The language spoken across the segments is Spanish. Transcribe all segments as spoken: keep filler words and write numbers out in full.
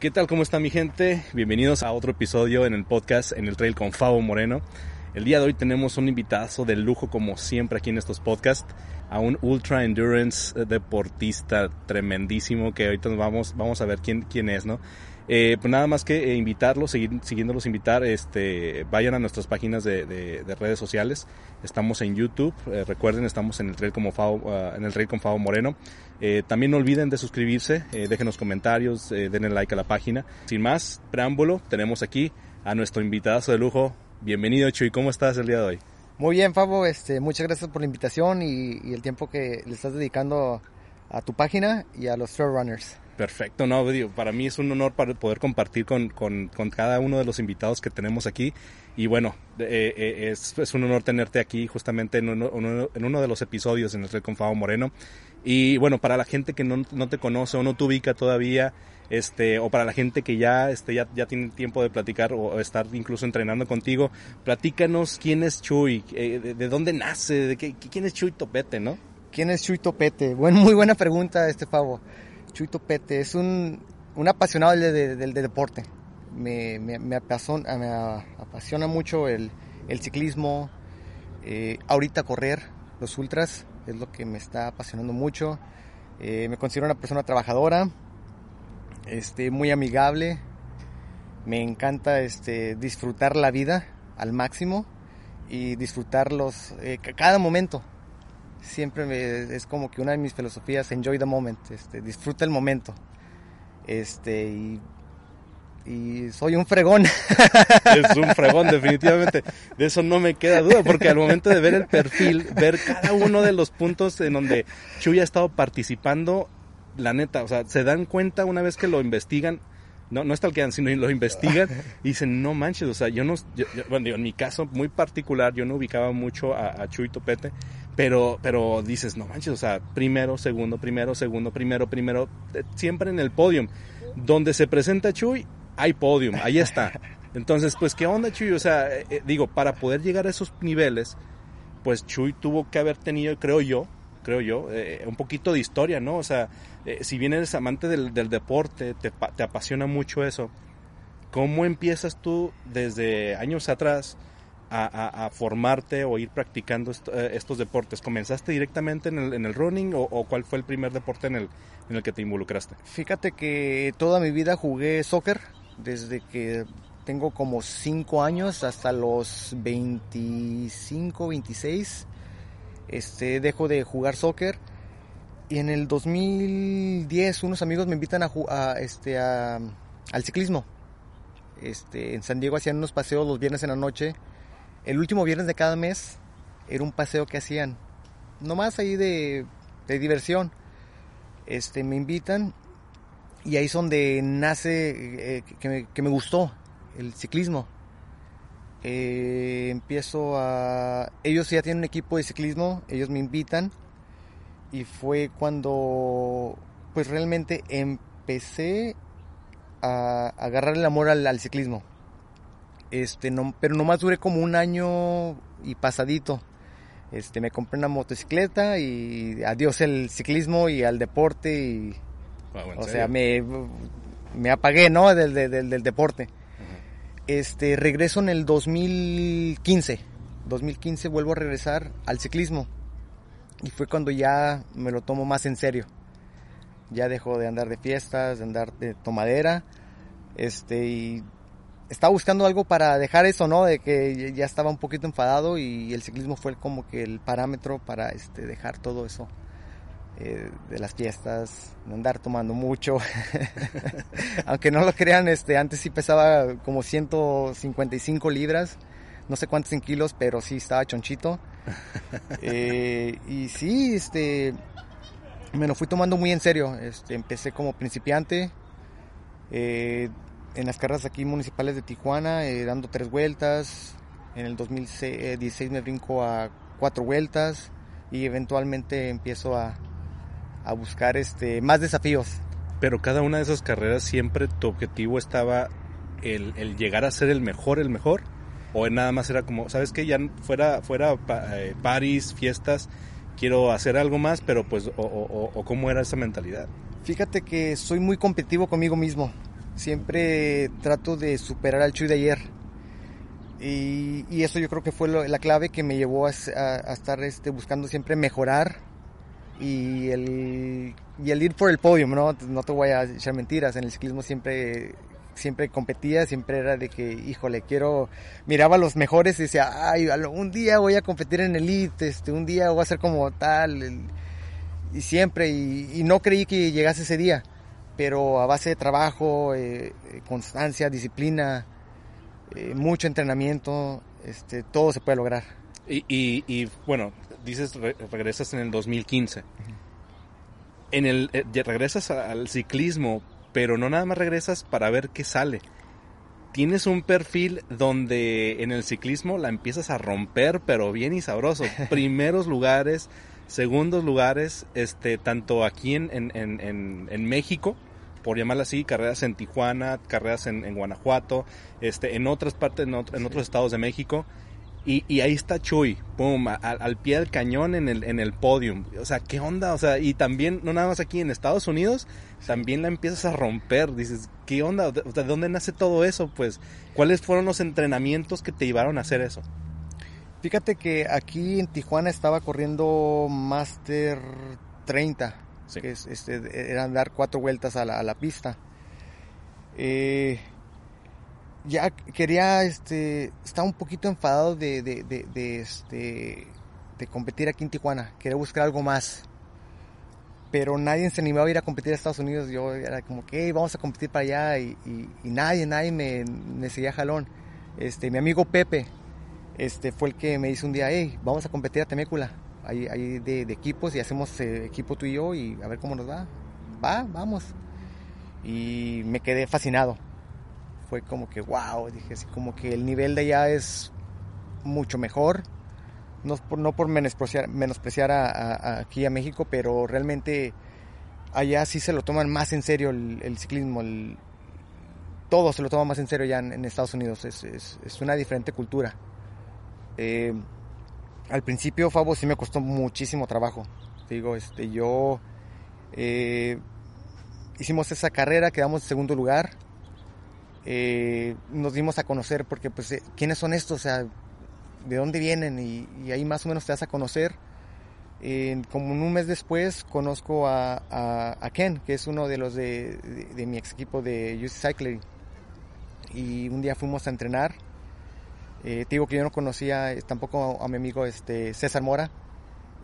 ¿Qué tal? ¿Cómo está mi gente? Bienvenidos a otro episodio en el podcast En el Trail con Fabo Moreno. El día de hoy tenemos un invitazo de lujo, como siempre aquí en estos podcasts, a un ultra endurance deportista tremendísimo que ahorita vamos, vamos a ver quién, quién es, ¿no? Eh, pues nada más que invitarlos, seguir, siguiéndolos invitar, este, vayan a nuestras páginas de, de, de redes sociales. Estamos en YouTube, eh, recuerden, estamos en el Trail como Fabo, uh, en el Trail con Fabo Moreno. Eh, también no olviden de suscribirse, eh, déjenos comentarios, eh, denle like a la página. Sin más preámbulo, tenemos aquí a nuestro invitadazo de lujo. Bienvenido, Chuy, ¿cómo estás el día de hoy? Muy bien, Fabo, este, muchas gracias por la invitación y, y el tiempo que le estás dedicando a tu página y a los trail runners. Perfecto, no, para mí es un honor poder compartir con, con, con cada uno de los invitados que tenemos aquí. Y bueno, eh, eh, es, es un honor tenerte aquí justamente en uno, uno, en uno de los episodios en el Trail con Fabo Moreno. Y bueno, para la gente que no, no te conoce o no te ubica todavía, este, o para la gente que ya, este, ya, ya tiene tiempo de platicar o, o estar incluso entrenando contigo, platícanos quién es Chuy, eh, de, de dónde nace, de qué, quién es Chuy Topete, ¿no? ¿Quién es Chuy Topete? Bueno, muy buena pregunta, este Fabo. Chuy Topete es un, un apasionado del de, de, de deporte. Me, me, me, apasiona, me apasiona mucho el, el ciclismo, eh, ahorita correr, los ultras, es lo que me está apasionando mucho. Eh, me considero una persona trabajadora, este, muy amigable, me encanta este, disfrutar la vida al máximo y disfrutar los, eh, cada momento. Siempre me, es como que una de mis filosofías, enjoy the moment, este, disfruta el momento, este, y, y soy un fregón. Es un fregón, definitivamente, de eso no me queda duda, porque al momento de ver el perfil, ver cada uno de los puntos en donde Chuy ha estado participando, la neta, o sea, se dan cuenta una vez que lo investigan. No, no stalkean, sino lo investigan y dicen, no manches, o sea, yo no, yo, yo, bueno, digo, en mi caso muy particular, yo no ubicaba mucho a, a Chuy Topete, pero, pero dices, no manches, o sea, primero, segundo, primero, segundo, primero, primero, eh, siempre en el podium. Donde se presenta Chuy, hay podium, ahí está. Entonces, pues, ¿qué onda, Chuy? O sea, eh, eh, digo, para poder llegar a esos niveles, pues Chuy tuvo que haber tenido, creo yo, creo yo, eh, un poquito de historia, ¿no? O sea, eh, si bien eres amante del, del deporte, te, te apasiona mucho eso, ¿cómo empiezas tú desde años atrás a, a, a formarte o ir practicando est- estos deportes? ¿Comenzaste directamente en el, en el running o, o cuál fue el primer deporte en el, en el que te involucraste? Fíjate que toda mi vida jugué soccer, desde que tengo como cinco años hasta los veinticinco, veintiséis. Este, dejo de jugar soccer y en el dos mil diez unos amigos me invitan a, a, este, a, al ciclismo. Este, en San Diego hacían unos paseos los viernes en la noche. El último viernes de cada mes era un paseo que hacían, nomás ahí de, de diversión. Este, me invitan y ahí es donde nace eh, que, me, que me gustó el ciclismo. Eh, empiezo a... Ellos ya tienen un equipo de ciclismo, ellos me invitan y fue cuando pues realmente empecé a, a agarrar el amor al, al ciclismo. Este, no, pero nomás duré como un año y pasadito. Este, me compré una motocicleta y adiós el ciclismo y al deporte y, wow, o sea, me, me apagué, ¿no? del, del, del deporte. Este, regreso en el dos mil quince, dos mil quince vuelvo a regresar al ciclismo y fue cuando ya me lo tomo más en serio, ya dejo de andar de fiestas, de andar de tomadera, este, y estaba buscando algo para dejar eso, ¿no? De que ya estaba un poquito enfadado y el ciclismo fue como que el parámetro para este, dejar todo eso. Eh, de las fiestas, de andar tomando mucho. Aunque no lo crean, este, antes sí pesaba como ciento cincuenta y cinco libras, no sé cuántos en kilos, pero sí estaba chonchito. Eh, y sí, este, me lo fui tomando muy en serio. Este, empecé como principiante eh, en las carreras aquí municipales de Tijuana, eh, dando tres vueltas. En el dos mil dieciséis me brinco a cuatro vueltas y eventualmente empiezo a a buscar este más desafíos. Pero cada una de esas carreras siempre tu objetivo estaba el, el llegar a ser el mejor, el mejor, o nada más era como, ¿sabes qué? Ya fuera fuera eh, parties, fiestas, quiero hacer algo más, pero pues, o, o, o ¿cómo era esa mentalidad? Fíjate que soy muy competitivo conmigo mismo, siempre trato de superar al Chuy de ayer. Y, y eso yo creo que fue lo, la clave que me llevó a, a, a estar este, buscando siempre mejorar y el, y el ir por el podio, ¿no? No te voy a echar mentiras, en el ciclismo siempre, siempre competía, siempre era de que, híjole, quiero... Miraba a los mejores y decía, ay, un día voy a competir en elite, este, un día voy a ser como tal, el, y siempre, y, y no creí que llegase ese día, pero a base de trabajo, eh, constancia, disciplina... Eh, mucho entrenamiento, este, todo se puede lograr. Y, y, y bueno, dices, re, regresas en el dos mil quince. Uh-huh. En el, eh, regresas al ciclismo, pero no nada más regresas para ver qué sale. Tienes un perfil donde en el ciclismo la empiezas a romper, pero bien y sabroso. Primeros lugares, segundos lugares, este, tanto aquí en, en, en, en, en México... por llamarla así, carreras en Tijuana, carreras en, en Guanajuato, este, en otras partes, en, otro, en otros estados de México, y, y ahí está Chuy, pum, al, al pie del cañón en el, en el podium, o sea, ¿qué onda? O sea, y también, no nada más aquí en Estados Unidos, también la empiezas a romper, dices, ¿qué onda? ¿De, de dónde nace todo eso? Pues, ¿cuáles fueron los entrenamientos que te llevaron a hacer eso? Fíjate que aquí en Tijuana estaba corriendo Master treinta, sí, que es, este, eran dar cuatro vueltas a la, a la pista. Eh, ya quería, este, estaba un poquito enfadado de, de, de, de, este, de competir aquí en Tijuana, quería buscar algo más, pero nadie se animaba a ir a competir a Estados Unidos. Yo era como que, hey, vamos a competir para allá, y, y, y nadie, nadie me, me seguía jalón. Este, mi amigo Pepe, este, fue el que me dice un día, hey, vamos a competir a Temecula. Ahí, ahí de, de equipos, y hacemos eh, equipo tú y yo, y a ver cómo nos va. Va, vamos. Y me quedé fascinado. Fue como que, wow, dije así, como que el nivel de allá es mucho mejor. No, no por menospreciar, menospreciar a, a, a aquí a México, pero realmente allá sí se lo toman más en serio el, el ciclismo. El, todo se lo toman más en serio ya en, en Estados Unidos. Es, es, es una diferente cultura. Eh... Al principio, Fabo, sí me costó muchísimo trabajo. Digo, este, yo... Eh, hicimos esa carrera, quedamos en segundo lugar. Eh, nos dimos a conocer porque, pues, eh, ¿quiénes son estos? O sea, ¿de dónde vienen? Y, y ahí más o menos te das a conocer. Eh, como un mes después, conozco a, a, a Ken, que es uno de los de, de, de mi ex equipo de U C Cycling. Y un día fuimos a entrenar. Eh, te digo que yo no conocía eh, tampoco a, a mi amigo este, César Mora.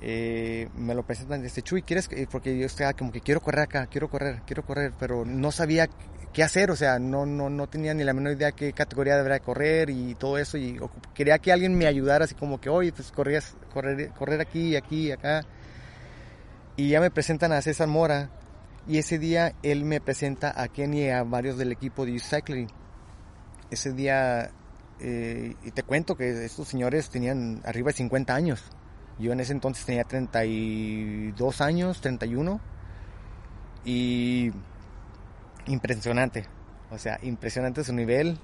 Eh, me lo presentan, este, Chuy, ¿quieres? Eh, porque yo estaba como que quiero correr acá, quiero correr, quiero correr, pero no sabía qué hacer, o sea, no, no, no tenía ni la menor idea qué categoría debería correr y todo eso, y o, quería que alguien me ayudara, así como que, oye, pues corrías, correr, correr aquí, aquí, acá. Y ya me presentan a César Mora, y ese día él me presenta a Ken y a varios del equipo de U C Cycling. Ese día... Eh, y te cuento que estos señores tenían arriba de cincuenta años. Yo en ese entonces tenía treinta y dos años, treinta y uno. Y impresionante, o sea, impresionante su nivel.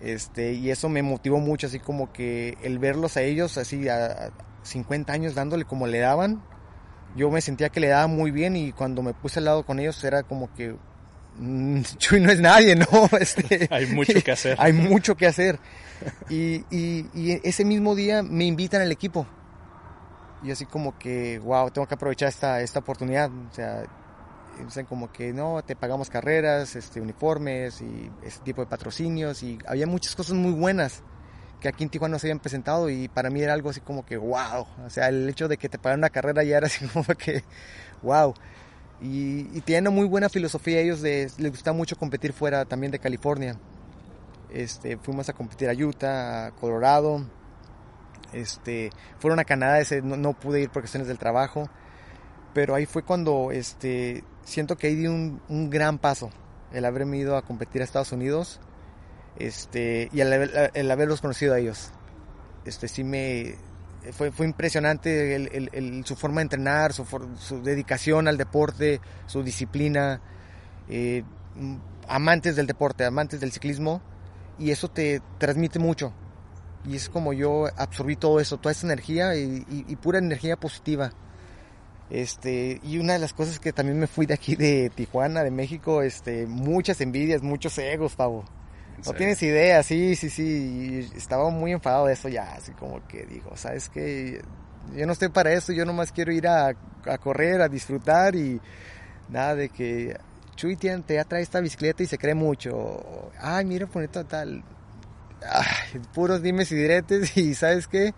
Este, y eso me motivó mucho, así como que el verlos a ellos así a cincuenta años dándole como le daban. Yo me sentía que le daba muy bien, y cuando me puse al lado con ellos era como que Chuy no es nadie, ¿no? Este, hay mucho que hacer. Hay mucho que hacer. Y, y, y ese mismo día me invitan al equipo. Y así como que, wow, tengo que aprovechar esta, esta oportunidad. O sea, como que, no, te pagamos carreras, este, uniformes y ese tipo de patrocinios. Y había muchas cosas muy buenas que aquí en Tijuana no se habían presentado, y para mí era algo así como que, wow. O sea, el hecho de que te pagaran una carrera ya era así como que, wow. Y, y tienen una muy buena filosofía ellos, de, les gusta mucho competir fuera también de California. Este, fuimos a competir a Utah, a Colorado, este, fueron a Canadá, ese, no, no pude ir por cuestiones del trabajo, pero ahí fue cuando este, siento que ahí di un, un gran paso, el haberme ido a competir a Estados Unidos, este, y el, el haberlos conocido a ellos. Este, sí me... Fue, fue impresionante el, el, el, su forma de entrenar, su, for, su dedicación al deporte, su disciplina, eh, amantes del deporte, amantes del ciclismo, y eso te transmite mucho. Y es como yo absorbí todo eso, toda esa energía y, y, y pura energía positiva. Este, y una de las cosas que también me fui de aquí de Tijuana, de México, este, muchas envidias, muchos egos, Fabo. No tienes idea, sí, sí, sí. Y estaba muy enfadado de eso ya, así como que digo, ¿sabes qué? Yo no estoy para eso, yo nomás quiero ir a, a correr, a disfrutar y nada de que Chuy te, te atrae esta bicicleta y se cree mucho. Ay, mira, bonito tal. Ay, puros dimes y diretes y ¿sabes qué?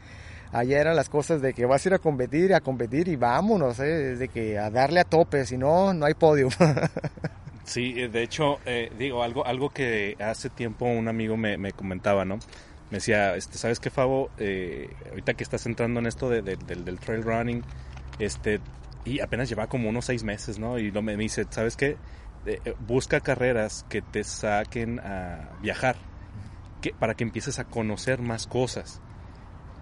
Allá eran las cosas de que vas a ir a competir, a competir y vámonos, ¿eh? De que a darle a tope, si no, no hay podio. Sí, de hecho, eh, digo, algo algo que hace tiempo un amigo me, me comentaba, ¿no? Me decía, este, ¿sabes qué, Fabo? Eh, ahorita que estás entrando en esto de, de, del, del trail running, este, y apenas lleva como unos seis meses, ¿no? Y lo, me dice, ¿sabes qué? Eh, busca carreras que te saquen a viajar, que, para que empieces a conocer más cosas.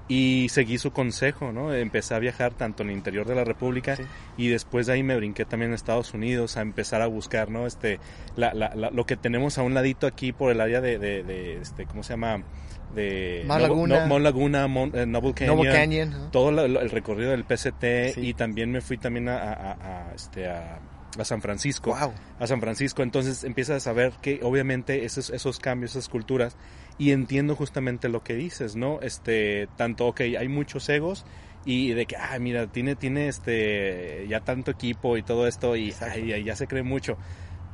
Y seguí su consejo, ¿no? Empecé a viajar tanto en el interior de la República, sí, y después de ahí me brinqué también a Estados Unidos a empezar a buscar, ¿no? Este, la, la, la, lo que tenemos a un ladito aquí por el área de, de, de este, ¿cómo se llama? De Mount Laguna, no, Mount Laguna Mount, eh, Noble Canyon, Noble Canyon, ¿no? Todo la, el recorrido del P C T, sí. Y también me fui también a, a, a, este, a, a San Francisco. Wow. A San Francisco, entonces empiezas a saber que obviamente esos, esos cambios, esas culturas. Y entiendo justamente lo que dices, ¿no? Este, tanto, ok, hay muchos egos y de que, ah, mira, tiene, tiene este, ya tanto equipo y todo esto y ay, ya se cree mucho.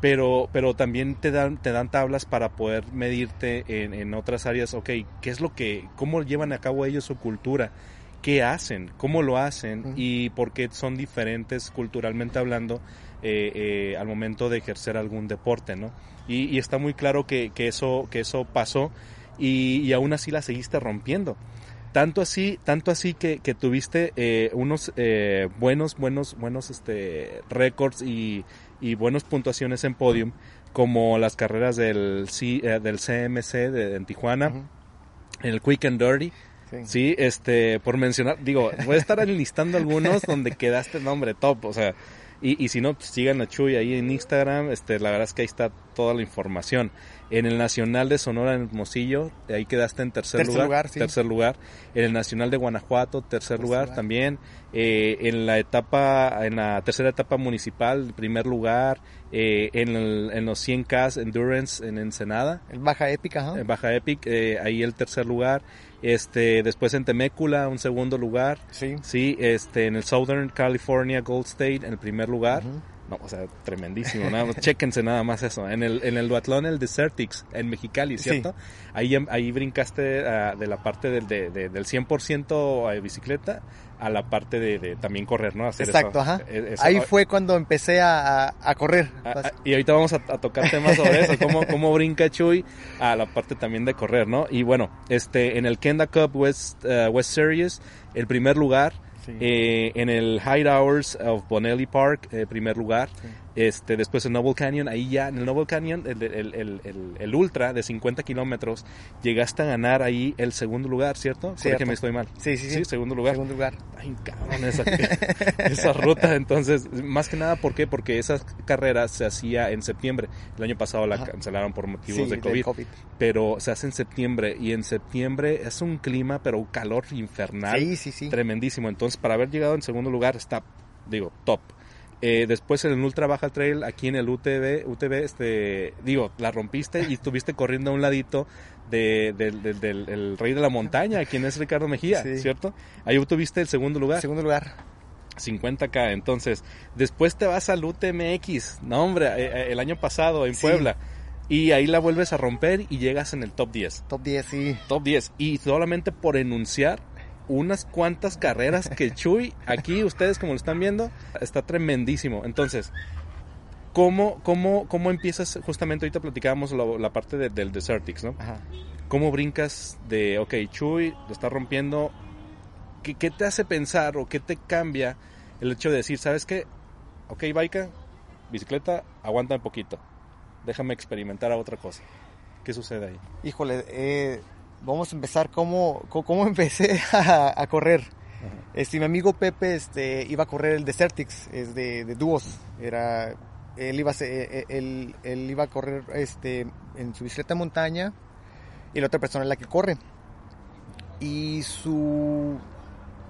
Pero, pero también te dan, te dan tablas para poder medirte en, en otras áreas, ok, ¿qué es lo que, cómo llevan a cabo ellos su cultura? ¿Qué hacen? ¿Cómo lo hacen? Uh-huh. Y por qué son diferentes culturalmente hablando eh, eh, al momento de ejercer algún deporte, ¿no? Y, y está muy claro que, que eso que eso pasó y, y aún así la seguiste rompiendo. Tanto así tanto así que, que tuviste eh, unos eh, buenos buenos buenos este récords y, y buenas puntuaciones en podium, como las carreras del, eh, del C M C de, en Tijuana, uh-huh, en el Quick and Dirty. Sí. Sí, este, por mencionar, digo, voy a estar enlistando algunos donde quedaste, nombre, top, o sea, y, y si no, pues sigan a Chuy ahí en Instagram, este, la verdad es que ahí está toda la información. En el Nacional de Sonora en Hermosillo, ahí quedaste en tercer, tercer lugar, lugar sí. tercer lugar. En el Nacional de Guanajuato, tercer, tercer lugar, lugar también. Eh, en la etapa, en la tercera etapa municipal, primer lugar. Eh, en, el, en los cien K Endurance en Ensenada. El Baja Epic, ajá. El Baja Epic, eh, ahí el tercer lugar. Este, después en Temecula, un segundo lugar. Sí. Sí, este, en el Southern California Gold State, en el primer lugar. Uh-huh. No, o sea, tremendísimo, nada más, chéquense nada más eso. En el en el duatlón, el Desertix, en Mexicali, ¿cierto? Sí. Ahí ahí brincaste uh, de la parte del de, de, del cien por ciento de bicicleta a la parte de, de también correr, ¿no? Hacer exacto, eso, ajá. Eso. Ahí fue cuando empecé a, a correr. A, a, y ahorita vamos a, a tocar temas sobre eso, cómo, cómo brinca Chuy a la parte también de correr, ¿no? Y bueno, este en el Kenda Cup West, uh, West Series, el primer lugar. Sí. Eh, en el High Hours of Bonelli Park, eh, primer lugar, sí. Este, después el Noble Canyon, ahí ya en el Noble Canyon, el, el, el, el, el ultra de cincuenta kilómetros, llegaste a ganar ahí el segundo lugar, ¿cierto? Sí, que me estoy mal. Sí, sí, sí, sí. Segundo lugar. Segundo lugar. Ay, cabrón, esa, esa ruta. Entonces, más que nada, ¿por qué? Porque esas carreras se hacía en septiembre. El año pasado la cancelaron por motivos sí, de COVID, COVID. Pero se hace en septiembre y en septiembre es un clima, pero un calor infernal. Sí, sí, sí. Tremendísimo. Entonces, para haber llegado en segundo lugar está, digo, top. Eh, después en el Ultra Baja Trail, aquí en el U T B, U T B este, digo, la rompiste y estuviste corriendo a un ladito del de, de, de, de, de, rey de la montaña, quien es Ricardo Mejía, sí, ¿cierto? Ahí obtuviste el segundo lugar. Segundo lugar. cincuenta K, entonces, después te vas al U T M X, no hombre, eh, el año pasado en sí, Puebla. Y ahí la vuelves a romper y llegas en el top diez. Top diez, sí. Top diez, y solamente por enunciar unas cuantas carreras que Chuy, aquí ustedes como lo están viendo, está tremendísimo. Entonces, ¿cómo, cómo, cómo empiezas? Justamente ahorita platicábamos la, la parte de, del Desertix, ¿no? Ajá. ¿Cómo brincas de, ok, Chuy lo está rompiendo? ¿Qué, qué te hace pensar o qué te cambia el hecho de decir, ¿sabes qué? Ok, baica, bicicleta, aguanta un poquito. Déjame experimentar a otra cosa. ¿Qué sucede ahí? Híjole, eh... vamos a empezar cómo, cómo empecé a, a correr. Este, mi amigo Pepe este, iba a correr el Desertix, es de, de dúos. Era, él, iba a, él, él iba a correr este, en su bicicleta de montaña y la otra persona es la que corre. Y su,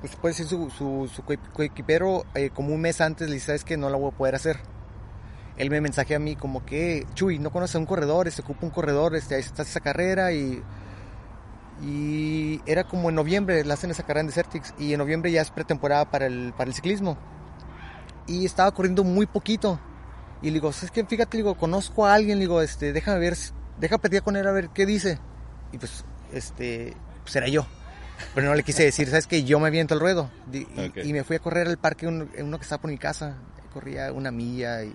pues puede decir su, su, su coequipero, eh, como un mes antes le dice, sabes que no la voy a poder hacer. Él me mensajea a mí como que, Chuy, no conoces a un corredor, se ocupa un corredor, este, ahí está esa carrera. Y, y era como en noviembre, la hacen esa carrera en Desertix, y en noviembre ya es pretemporada para el, para el ciclismo. Y estaba corriendo muy poquito. Y le digo, es que fíjate, le digo, conozco a alguien, le digo, este, déjame ver, deja platicar con él a ver qué dice. Y pues, este, pues era yo. Pero no le quise decir, ¿sabes qué? Yo me aviento al ruedo. Y, okay. y me fui a correr al parque, uno, uno que estaba por mi casa. Corría una milla y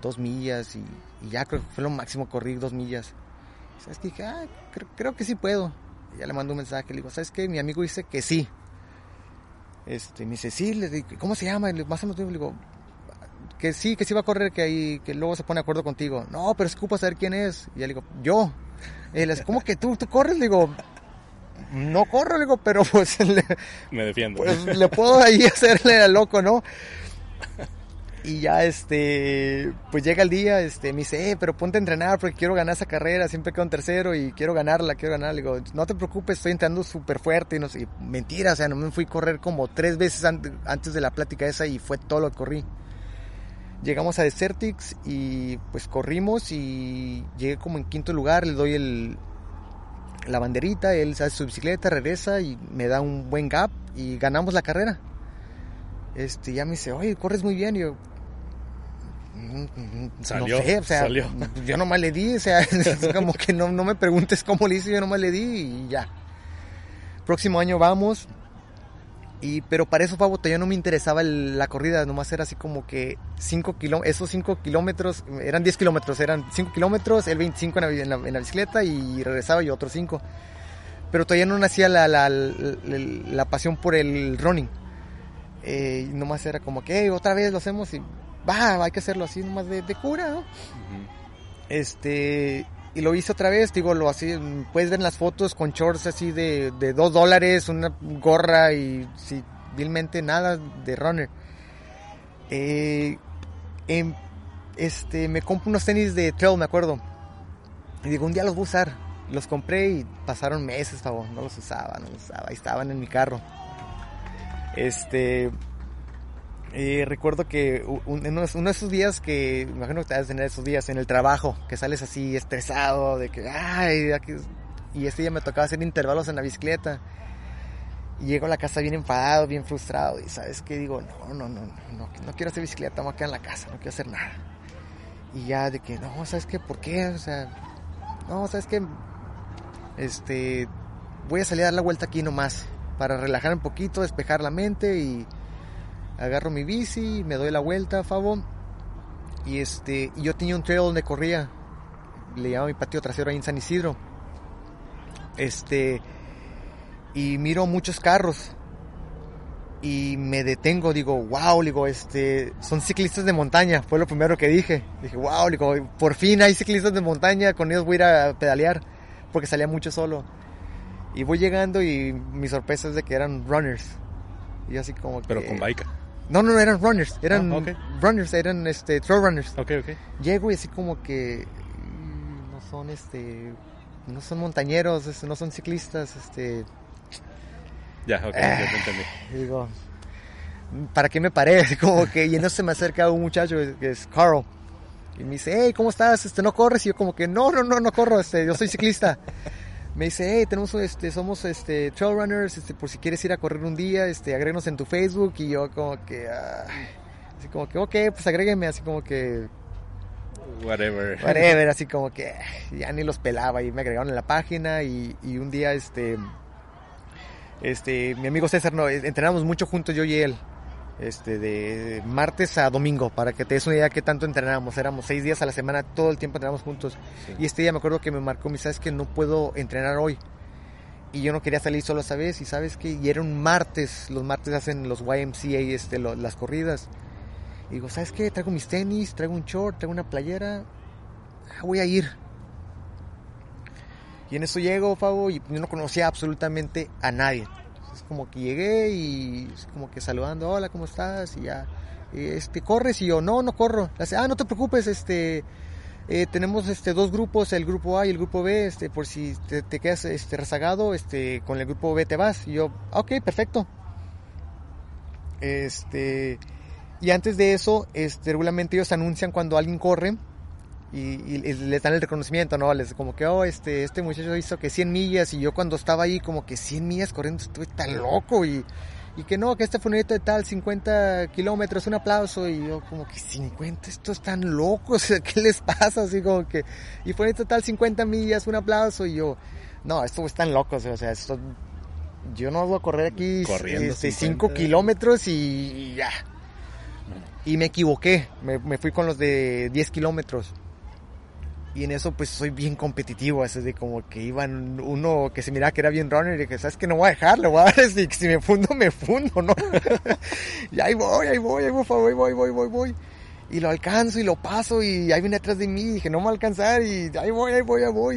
dos millas y, y ya creo que fue lo máximo, corrí dos millas. ¿Sabes qué? Dije, ah, creo, creo que sí puedo. Y ya le mando un mensaje, le digo, ¿sabes qué? Mi amigo dice que sí. Este, me dice, sí, le digo, ¿cómo se llama? Y le digo, más o menos, le digo, que sí, que sí va a correr, que ahí, que luego se pone de acuerdo contigo. No, pero es cupo saber quién es. Y ya le digo, yo. Y le digo, ¿cómo que tú, tú corres? Le digo, no corro, le digo, pero pues le, me defiendo. Pues le puedo ahí hacerle a loco, ¿no? Y ya, este, pues llega el día, este, me dice, eh, pero ponte a entrenar porque quiero ganar esa carrera, siempre quedo en tercero y quiero ganarla, quiero ganarla. Le digo, no te preocupes, estoy entrando súper fuerte. Y no sé, mentira, o sea, no me fui a correr como tres veces antes de la plática esa y fue todo lo que corrí. Llegamos a Desertix y pues corrimos y llegué como en quinto lugar, le doy el, la banderita, él hace su bicicleta, regresa y me da un buen gap y ganamos la carrera. Este, ya me dice, oye, corres muy bien. Y yo, salió, no sé, o sea, salió. Yo nomás le di, o sea, es como que no, no me preguntes cómo le hice, yo nomás le di y ya. Próximo año vamos. Y, pero para eso, Fabo, yo no me interesaba el, la corrida, nomás era así como que cinco kilómetros, esos cinco kilómetros, eran diez kilómetros, eran cinco kilómetros, el veinticinco en la, en la, en la bicicleta y regresaba y otros cinco. Pero todavía no nacía la, la, la, la, la pasión por el running. Eh, nomás era como que, hey, otra vez lo hacemos y va, hay que hacerlo así nomás de, de cura, ¿no? Uh-huh. Este... Y lo hice otra vez, digo, lo así, puedes ver en las fotos con shorts así de, de dos dólares, una gorra y sí, vilmente nada de runner. Eh, en, este, me compro unos tenis de trail, me acuerdo. Y digo, un día los voy a usar. Los compré y pasaron meses, favor, no los usaba, no los usaba, ahí estaban en mi carro. Este... Eh, recuerdo que un, uno de esos días que, me imagino que te vas a tener esos días en el trabajo, que sales así estresado, de que, ay, aquí, y este día me tocaba hacer intervalos en la bicicleta. Y llego a la casa bien enfadado, bien frustrado, y sabes qué, digo, no, no, no, no, no, no quiero hacer bicicleta, me voy a quedar en la casa, no quiero hacer nada. Y ya de que, no, ¿sabes qué? ¿Por qué? O sea, no, ¿sabes qué? Este, voy a salir a dar la vuelta aquí nomás, para relajar un poquito, despejar la mente y... Agarro mi bici, me doy la vuelta, Fabo. Y este, yo tenía un trail donde corría. Le llamaba mi patio trasero ahí en San Isidro. Este, y miro muchos carros. Y me detengo, digo, wow, digo, este, son ciclistas de montaña. Fue lo primero que dije. Dije, wow, digo, por fin hay ciclistas de montaña, con ellos voy a ir a pedalear. Porque salía mucho solo. Y voy llegando y mi sorpresa es de que eran runners. Y así como que... Pero con bike. No, no, no, eran runners, eran ah, okay. runners, eran este, trail runners. Ok, ok. Llego y así como que no son este, no son montañeros, no son ciclistas, este. Ya, yeah, ok, ah, ya te entendí. Digo, ¿para qué me paré? Así como que, y en eso se me acerca un muchacho que es Carl. Y me dice, hey, ¿cómo estás? Este, ¿no corres? Y yo como que, no, no, no, no corro, este, yo soy ciclista. Me dice, hey, tenemos, este, somos este, trail runners, este, por si quieres ir a correr un día, este, agréguenos en tu Facebook. Y yo como que, ah, así como que, ok, pues agréguenme, así como que... Whatever. Whatever, así como que ya ni los pelaba y me agregaron en la página. Y, y un día, este, este, mi amigo César, no, entrenamos mucho juntos yo y él, este, de martes a domingo, para que te des una idea de qué tanto entrenábamos. Éramos seis días a la semana, todo el tiempo entrenábamos juntos. Sí. Y este día me acuerdo que me marcó, me sabes que no puedo entrenar hoy. Y yo no quería salir solo esa vez, y sabes que, y era un martes, los martes hacen los Y M C A, este, lo, las corridas. Y digo, ¿sabes qué? Traigo mis tenis, traigo un short, traigo una playera, ah, voy a ir. Y en eso llego, Fabo, y yo no conocía absolutamente a nadie. Como que llegué y como que saludando, hola, ¿cómo estás? Y ya, este, ¿corres? Y yo, no, no corro. Le hace, ah, no te preocupes, este, eh, tenemos este, dos grupos, el grupo A y el grupo B, este, por si te, te quedas este, rezagado, este, con el grupo B te vas. Y yo, ah, ok, perfecto. Este, y antes de eso, este, regularmente ellos anuncian cuando alguien corre y, y les dan el reconocimiento, ¿no? Les como que, oh, este, este muchacho hizo que cien millas, y yo cuando estaba ahí como que cien millas corriendo, estuve tan loco, y, y que no, que este fue un hito de tal, cincuenta kilómetros, un aplauso, y yo como que cincuenta, estos están locos, ¿qué les pasa? Así como que, y fue un hito de tal, cincuenta millas, un aplauso, y yo, no, estos están locos, o sea, esto, yo no voy a correr aquí cinco kilómetros y ya. Y me equivoqué, me, me fui con los de diez kilómetros. Y en eso pues soy bien competitivo, así de como que iban uno que se miraba que era bien runner y que sabes que no voy a dejarlo, voy a dar, si, si me fundo, me fundo, ¿no? Y ahí voy, ahí voy, ahí voy, voy, voy, voy, voy, voy. Y lo alcanzo y lo paso y ahí viene atrás de mí y dije, no me va a alcanzar y ahí voy, ahí voy, ahí voy.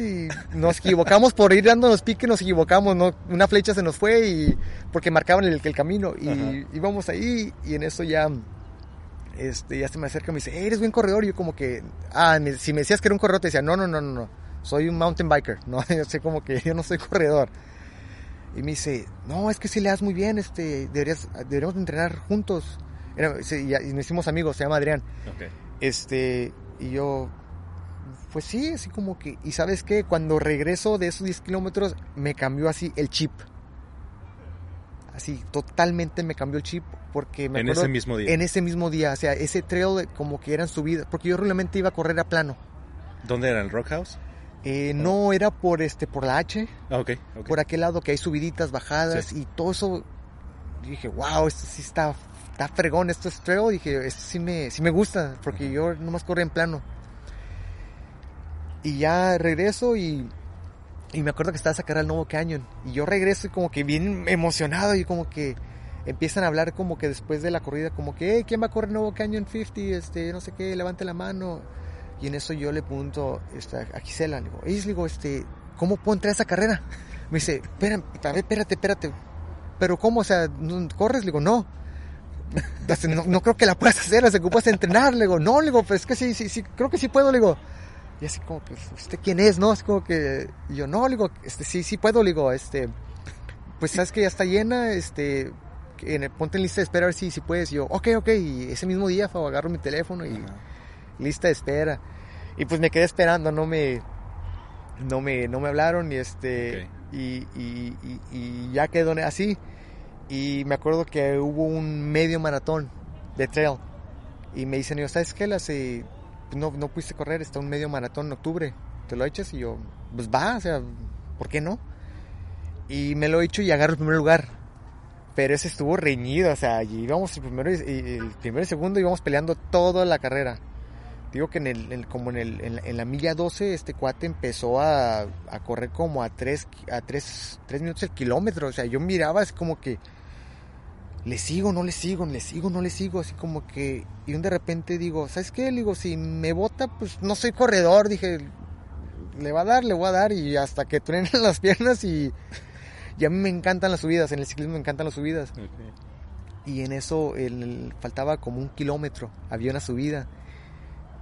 Y nos equivocamos por ir dándonos pique, nos equivocamos, ¿no? Una flecha se nos fue y porque marcaban el, el camino y ajá, íbamos ahí y en eso ya... Este, ya se me acerca y me dice, hey, eres buen corredor. Y yo como que, ah, me, si me decías que era un corredor, te decía, no, no, no, no, no, soy un mountain biker, no, yo sé como que yo no soy corredor. Y me dice, no, es que si le das muy bien, este, deberías, deberíamos entrenar juntos. Era, sí, y, y nos hicimos amigos, se llama Adrián. Okay. Este, y yo, pues sí, así como que, y ¿sabes qué? Cuando regreso de esos diez kilómetros, me cambió así el chip. Así, totalmente me cambió el chip. Porque me acuerdo, en ese mismo día. En ese mismo día, o sea, ese trail como que eran subidas, porque yo realmente iba a correr a plano. ¿Dónde era? ¿El Rock House? Eh, no, oh. Era por este, por la H. Ah, okay, okay. Por aquel lado que hay subiditas, bajadas, sí. Y todo eso. Y dije, wow, esto sí está, está fregón, esto es trail. Y dije, esto sí me, sí me gusta, porque uh-huh. Yo nomás corría en plano. Y ya regreso y... Y me acuerdo que estaba a sacar al Nuevo Canyon. Y yo regreso y como que bien emocionado y como que... Empiezan a hablar como que después de la corrida, como que, hey, ¿quién va a correr Nuevo Canyon cincuenta? Este, no sé qué, levante la mano. Y en eso yo le pregunto esta, a Gisela, le digo, hey, digo, este, ¿cómo puedo entrar a esa carrera? Me dice, espérame, espérate, espérate. ¿Pero cómo? O sea, ¿corres? Le digo, no. No, no creo que la puedas hacer, se ocupas de entrenar. Le digo, no, le digo, pues es que sí, sí, sí, creo que sí puedo, le digo. Y así como que, ¿usted quién es? No, es como que, y yo, no, le digo, este, sí, sí puedo, le digo, este, pues sabes que ya está llena, este... En el, ponte en lista de espera a ver si, si puedes. Y yo, ok, ok. Y ese mismo día, Fabo, agarro mi teléfono y ajá. Lista de espera. Y pues me quedé esperando, no me no me, no me hablaron y este okay. y, y, y, y ya quedó así. Y me acuerdo que hubo un medio maratón de trail. Y me dicen, yo, ¿sabes qué? Las, eh, no, no pudiste correr, está un medio maratón en octubre. ¿Te lo echas? Y yo, pues va, o sea, ¿por qué no? Y me lo he hecho y agarro el primer lugar. Pero ese estuvo reñido, o sea, y íbamos el primero y el primero y segundo íbamos peleando toda la carrera. Digo que en el, en, como en, el, en, la, en la milla doce este cuate empezó a, a correr como a tres a tres, tres minutos el kilómetro, o sea, yo miraba es como que le sigo, no le sigo, le sigo, no le sigo, así como que y de repente digo, ¿sabes qué? Le digo, si me bota, pues no soy corredor, dije, le va a dar, le voy a dar y hasta que truenen las piernas y Y a mí me encantan las subidas, en el ciclismo me encantan las subidas. Okay. Y en eso el, faltaba como un kilómetro, había una subida.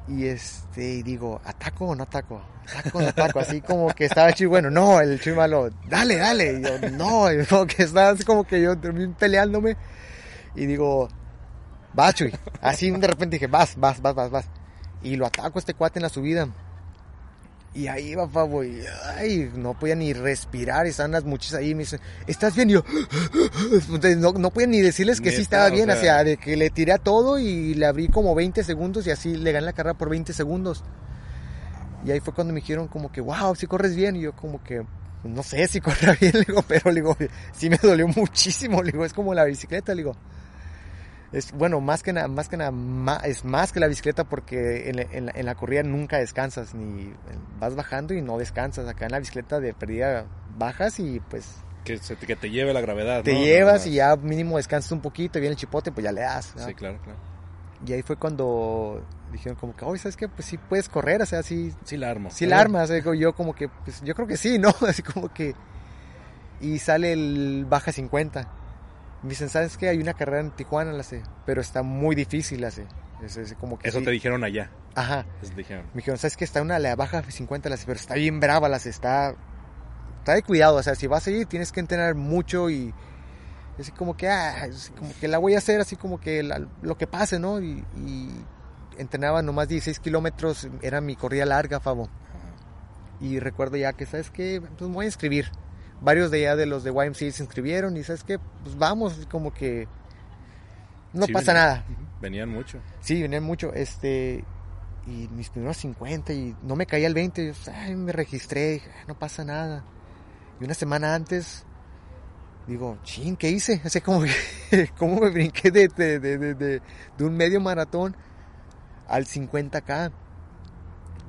Y este y digo, ¿ataco o no ataco? ¿Ataco o no ataco? Así como que estaba el Chuy bueno, no, el Chuy malo, dale, dale. Y yo, no, y como que estaba así como que yo terminé peleándome. Y digo, vas Chuy. Así de repente dije, vas, vas, vas, vas, vas. Y lo ataco a este cuate en la subida. Y ahí va Fabo y ay, no podía ni respirar, estaban las muchachas ahí, me dicen, ¿estás bien? Y yo, no, no podía ni decirles que sí estaba bien, o sea, de que le tiré a todo y le abrí como veinte segundos y así le gané la carrera por veinte segundos. Y ahí fue cuando me dijeron como que, wow, si corres bien, y yo como que, no sé si corra bien, le digo, pero le digo, sí me dolió muchísimo, le digo, es como la bicicleta, le digo. Es, bueno, más que nada, más que nada, más, es más que la bicicleta porque en, en, la, en la corrida nunca descansas, ni vas bajando y no descansas. Acá en la bicicleta de perdida bajas y pues... Que, se, que te lleve la gravedad, Te ¿no? llevas no, no, no. Y ya mínimo descansas un poquito y viene el chipote, pues ya le das, ¿no? Sí, claro, claro. Y ahí fue cuando dijeron como que, oye, ¿sabes qué? Pues sí puedes correr, o sea, sí... Sí la armo. Sí la armas, o sea, yo como que, pues yo creo que sí, ¿no? Así como que... Y sale el Baja cincuenta. Me dicen, ¿sabes qué? Hay una carrera en Tijuana, la sé, pero está muy difícil, la sé. Es, es como que Eso sí. te dijeron allá. Ajá. Eso te dijeron. Me dijeron, ¿sabes qué? Está una la Baja cincuenta, la sé, pero está bien brava, la sé, está... Está de cuidado, o sea, si vas allí tienes que entrenar mucho y... así como que, ah, así como que la voy a hacer, así como que la, lo que pase, ¿no? Y, y entrenaba nomás dieciséis kilómetros, era mi corrida larga, Fabo. Y recuerdo ya que, ¿sabes qué? Pues me voy a inscribir. Varios de ya de los de Y M C A se inscribieron y, ¿sabes qué? Pues vamos, como que no sí, pasa venían, nada. Venían mucho. Sí, venían mucho. Este, y mis primeros cincuenta y no me caía el veinte. Yo, ay, me registré, dije, no pasa nada. Y una semana antes, digo, chin, ¿qué hice? Así como que, ¿cómo me brinqué de, de, de, de, de, de un medio maratón al cincuenta K?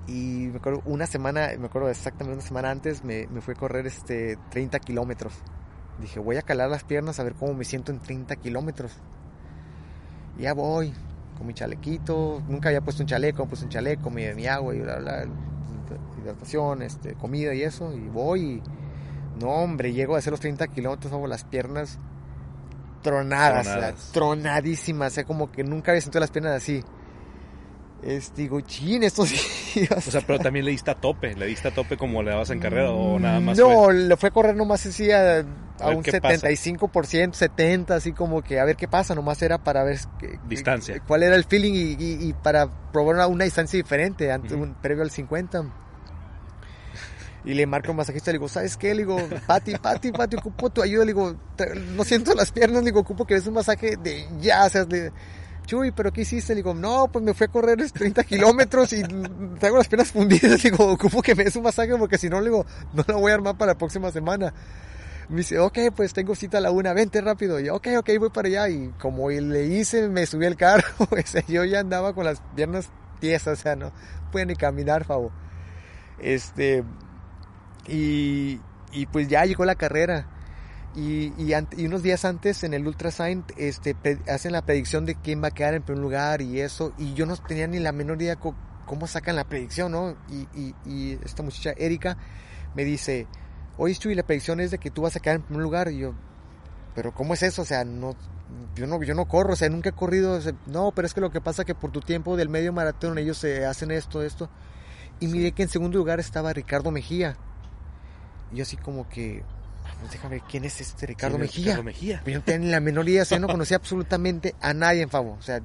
Y me acuerdo una semana, me acuerdo exactamente una semana antes, me, me fui a correr este, treinta kilómetros. Dije, voy a calar las piernas a ver cómo me siento en treinta kilómetros. Y ya voy, con mi chalequito. Nunca había puesto un chaleco, puse un chaleco, mi, mi agua y bla, bla, bla, hidratación, este, comida y eso. Y voy y, no, hombre, llego a hacer los treinta kilómetros, hago las piernas tronadas, tronadas. O sea, tronadísimas. O sea, como que nunca había sentido las piernas así. Este, digo, chin, esto sí. O sea, pero también le diste a tope, le diste a tope como le dabas en carrera o nada más. No, fue... le fue a correr nomás así a, a, a un setenta y cinco por ciento, pasa. setenta por ciento, así como que a ver qué pasa, nomás era para ver que, distancia. Que, cuál era el feeling y, y, y para probar una, una distancia diferente, antes, uh-huh. un, previo al cincuenta. Y le marco al masajista, le digo, ¿sabes qué? Le digo, Pati, Pati, Pati, ocupo tu ayuda, le digo, no siento las piernas, le digo, ocupo que ves un masaje de ya, o sea, le, Chuy, ¿pero qué hiciste? Le digo, no, pues me fui a correr treinta kilómetros y traigo las piernas fundidas. Le digo, ocupo que me des un masaje porque si no, le digo, no la voy a armar para la próxima semana. Me dice, ok, pues tengo cita a la una, vente rápido. Y yo, ok, ok, voy para allá. Y como le hice, me subí al carro. O sea, yo ya andaba con las piernas tiesas, o sea, no pude ni caminar, Fabo. Este, y, y pues ya llegó la carrera. Y, y, y unos días antes en el UltraSign este, hacen la predicción de quién va a quedar en primer lugar y eso, y yo no tenía ni la menor idea co- cómo sacan la predicción, ¿no? Y, y, y esta muchacha Erika me dice, oye Chuy, la predicción es de que tú vas a quedar en primer lugar. Y yo, pero ¿cómo es eso? O sea, no, yo, no, yo no corro, o sea, nunca he corrido, o sea, no, pero es que lo que pasa es que por tu tiempo del medio maratón ellos se eh, hacen esto, esto. Y miré que en segundo lugar estaba Ricardo Mejía. Y yo así como que... Pues déjame ver, ¿quién es este Ricardo sí, Mejía? Ricardo Mejía. Yo no tenía la menor idea, o sea, yo no conocía absolutamente a nadie en Fabo. O sea,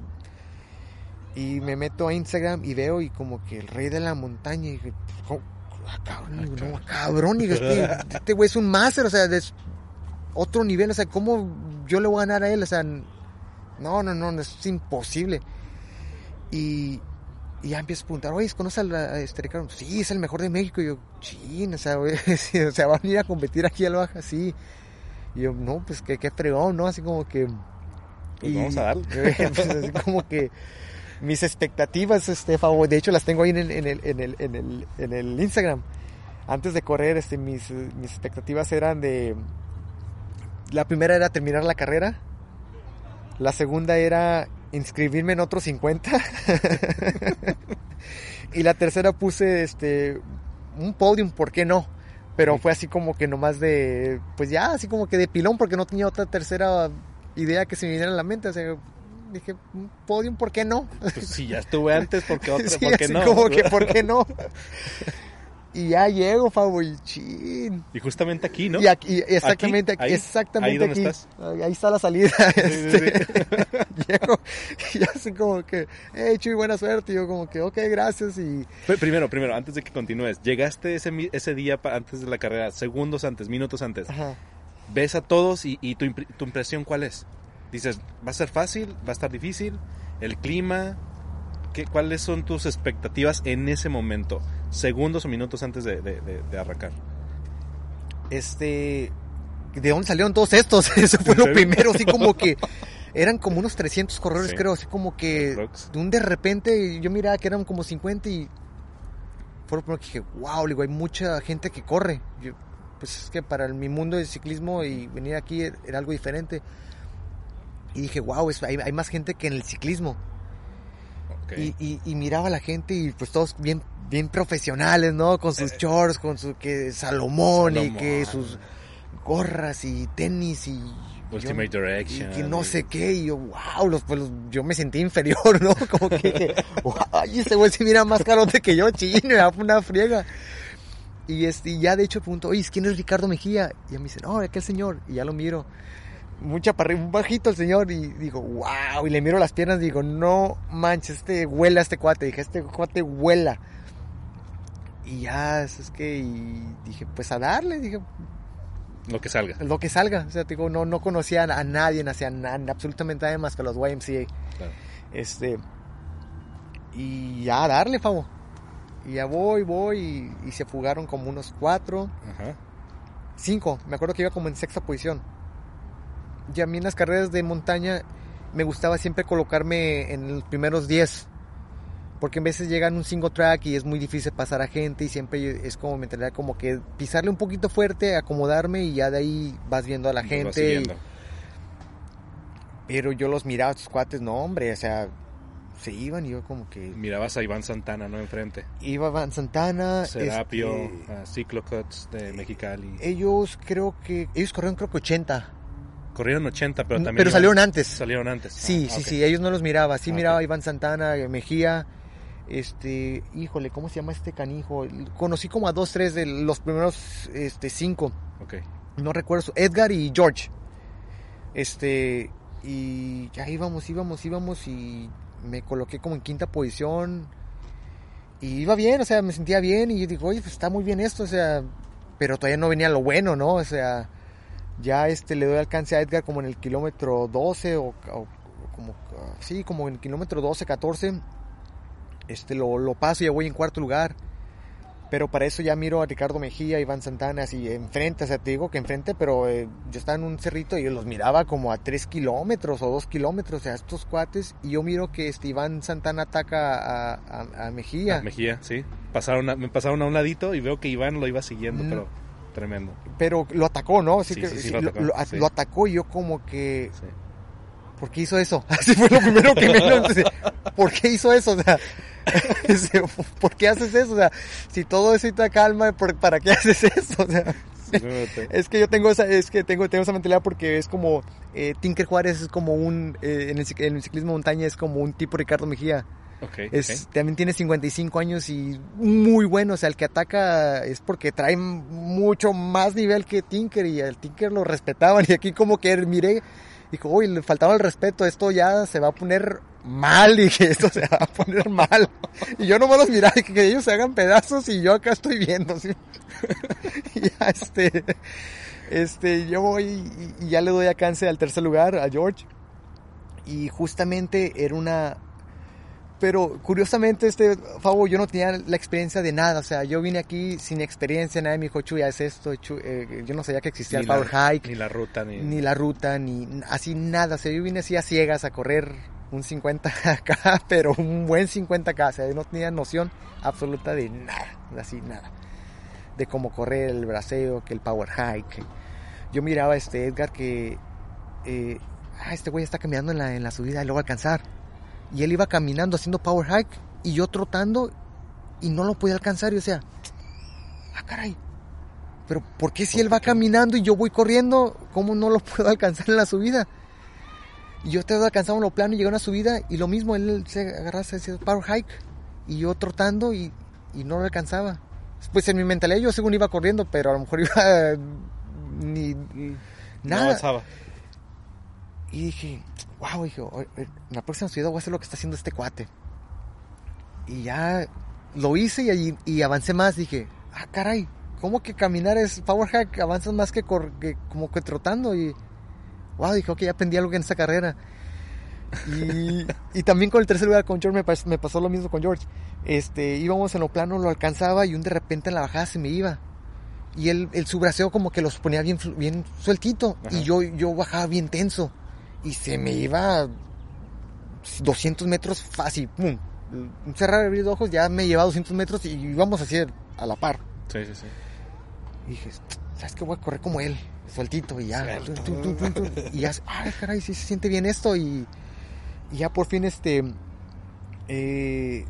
y me meto a Instagram y veo, y como que el rey de la montaña, y dije, oh, cabrón, no, cabrón, y este, este güey es un máster, o sea, es otro nivel, o sea, ¿cómo yo le voy a ganar a él? O sea, no, no, no, es imposible. Y, y ya empiezo a preguntar, oye, ¿conoces a este Ricardo? Sí, es el mejor de México. Y yo, chin, o sea, oye, sí, o sea, ¿va a venir a competir aquí a la Baja? Sí. Y yo, no, pues qué, qué fregón, ¿no? Así como que... Pues y, vamos a darle. Pues, así como que mis expectativas, este, Fabo, de hecho las tengo ahí en el, en el, en el, en el, en el Instagram. Antes de correr, este, mis, mis expectativas eran de... La primera era terminar la carrera. La segunda era... inscribirme en otros cincuenta. Y la tercera puse este un podium, ¿por qué no? Pero fue así como que nomás de, pues ya, así como que de pilón, porque no tenía otra tercera idea que se me viniera a la mente. O sea, dije, un podium, ¿por qué no? Pues si ya estuve antes, ¿por qué otra? Sí, ¿por qué así no? Como que, ¿por qué no? Y ya llego, Fabo, y chin. Y justamente aquí, ¿no? Y aquí, exactamente aquí. Ahí, exactamente ahí, donde estás. Ahí está la salida. Este, sí, sí, sí. Llego y así como que, hey, Chuy, buena suerte. Y yo como que, ok, gracias. Y... Primero, primero, antes de que continúes. Llegaste ese, ese día antes de la carrera, segundos antes, minutos antes. Ajá. Ves a todos y, y tu, tu impresión, ¿cuál es? Dices, ¿va a ser fácil? ¿Va a estar difícil? ¿El clima...? ¿Qué, ¿Cuáles son tus expectativas en ese momento? Segundos o minutos antes de, de, de, de arrancar. Este... ¿De dónde salieron todos estos? Eso fue lo primero, así como que... Eran como unos trescientos corredores, sí. Creo, así como que... De un de repente, yo miraba que eran como cincuenta y... Fue lo primero que dije, wow, digo, hay mucha gente que corre. Yo, pues es que para mi mundo del ciclismo y venir aquí era algo diferente. Y dije, wow, es, hay, hay más gente que en el ciclismo. Okay. Y, y, y miraba a la gente y pues todos bien, bien profesionales, ¿no? Con sus eh, shorts, con su que Salomón, Salomón y que sus gorras y tenis y... Ultimate yo, Direction. Y que no sé qué, y yo, wow, los, pues, los, yo me sentí inferior, ¿no? Como que, wow, ay, ese güey se mira más carote que yo, chino, me da una friega. Y, este, y ya de hecho pregunto, oye, ¿quién es Ricardo Mejía? Y a mí me dicen, no, aquel señor, y ya lo miro. un chaparrito, un bajito el señor, y digo, wow, y le miro las piernas, digo, no manches, este vuela, este cuate, dije, este cuate vuela. Y ya, es que, y dije, pues a darle, dije. Lo que salga. Lo que salga, o sea, digo, no, no conocía a nadie, no hacía nada, absolutamente nada más que los Y M C A. Claro. Este, y ya a darle, Fabo. Y ya voy, voy, y, y se fugaron como unos cuatro, ajá, cinco, me acuerdo que iba como en sexta posición. Y a mí en las carreras de montaña me gustaba siempre colocarme en los primeros diez, porque a veces llegan un single track y es muy difícil pasar a gente, y siempre es como mentalidad como que pisarle un poquito fuerte, acomodarme, y ya de ahí vas viendo a la gente. Y... pero yo los miraba a tus cuates, no hombre, o sea, se iban y yo como que... Mirabas a Iván Santana, ¿no? Enfrente. Iba Iván Santana. Serapio, este... uh, Ciclocuts de Mexicali. Ellos creo que... Ellos corrieron creo que ochenta. Corrieron ochenta, pero también... Pero iban... salieron antes. Salieron antes. Sí, ah, sí, okay. Sí, ellos no los miraba. Sí, ah, miraba, okay. Iván Santana, Mejía, este... Híjole, ¿cómo se llama este canijo? Conocí como a dos, tres de los primeros este, cinco. Ok. No recuerdo. Edgar y George. Este... Y ya íbamos, íbamos, íbamos y... me coloqué como en quinta posición y iba bien, o sea, me sentía bien y yo digo, oye, pues está muy bien esto, o sea, pero todavía no venía lo bueno, ¿no? O sea, ya este le doy alcance a Edgar como en el kilómetro doce o, o como, sí, como en el kilómetro doce, catorce, este, lo, lo paso y ya voy en cuarto lugar, pero para eso ya miro a Ricardo Mejía, Iván Santana, así enfrente, o sea, te digo que enfrente, pero eh, yo estaba en un cerrito y yo los miraba como a tres kilómetros o dos kilómetros, o sea, estos cuates, y yo miro que este Iván Santana ataca a, a, a Mejía. A Mejía, sí. Pasaron a, me pasaron a un ladito y veo que Iván lo iba siguiendo, mm. pero tremendo. Pero lo atacó, ¿no? Así sí, que, sí, sí, sí, lo, lo, atacó, lo, sí. lo atacó y yo como que... Sí. ¿Por qué hizo eso? Así fue lo primero que me dijo. ¿Por qué hizo eso? O sea, ¿por qué haces eso? O sea, si todo eso te calma, ¿para qué haces eso? O sea, es que yo tengo esa, es que tengo, tengo esa mentalidad porque es como eh, Tinker Juárez es como un eh, en, el, en el ciclismo montaña es como un tipo Ricardo Mejía. Okay, es, okay. También tiene cincuenta y cinco años y muy bueno, o sea, el que ataca es porque trae mucho más nivel que Tinker y al Tinker lo respetaban y aquí como que miré. Dijo, uy, le faltaba el respeto, esto ya se va a poner mal, dije, esto se va a poner mal. Y yo nomás los miraba, que ellos se hagan pedazos y yo acá estoy viendo, ¿sí? Y ya este, este, yo voy y ya le doy alcance al tercer lugar, a George. Y justamente era una... Pero curiosamente, este, Fabo, yo no tenía la experiencia de nada, o sea, yo vine aquí sin experiencia, nadie me dijo, Chuy, es esto, Chuy, eh, yo no sabía que existía ni el Power la, Hike. Ni la ruta, ni... Ni la ruta, ni así nada, o sea, yo vine así a ciegas a correr un cincuenta K, pero un buen cincuenta K, o sea, yo no tenía noción absoluta de nada, así nada, de cómo correr el braceo, que el Power Hike. Yo miraba a este Edgar que, eh, ah, este güey está caminando en la, en la subida y lo va a alcanzar. Y él iba caminando haciendo power hike y yo trotando y no lo podía alcanzar. Y o sea, ah, caray, pero ¿por qué si él va caminando y yo voy corriendo, cómo no lo puedo alcanzar en la subida? Y yo te alcanzaba en lo plano y llegué a una subida y lo mismo, él se agarrase haciendo power hike y yo trotando y, y no lo alcanzaba. Pues en mi mentalidad yo según iba corriendo, pero a lo mejor iba ni, ni nada. No avanzaba. Y dije, wow, dije, en la próxima ciudad voy a hacer lo que está haciendo este cuate. Y ya lo hice y, allí, y avancé más. Dije, ah, caray, ¿cómo que caminar es power hack? Avanzas más que, cor- que como que trotando. Y wow, dije, ok, ya aprendí algo en esta carrera. Y, y también con el tercer lugar con George me, pas- me pasó lo mismo con George. Este, íbamos en lo plano, lo alcanzaba y un de repente en la bajada se me iba. Y él, el subraseo como que los ponía bien, bien sueltito. Ajá. Y yo, yo bajaba bien tenso. Y se me iba doscientos metros fácil, pum. Cerrar y abrir los ojos, ya me llevaba doscientos metros y íbamos así a la par. Sí, sí, sí. Y dije, ¿sabes qué? Voy a correr como él, sueltito y ya. Tum, tum, tum, tum, y ya, ay, caray, sí se siente bien esto. Y, y ya por fin, este. Eh,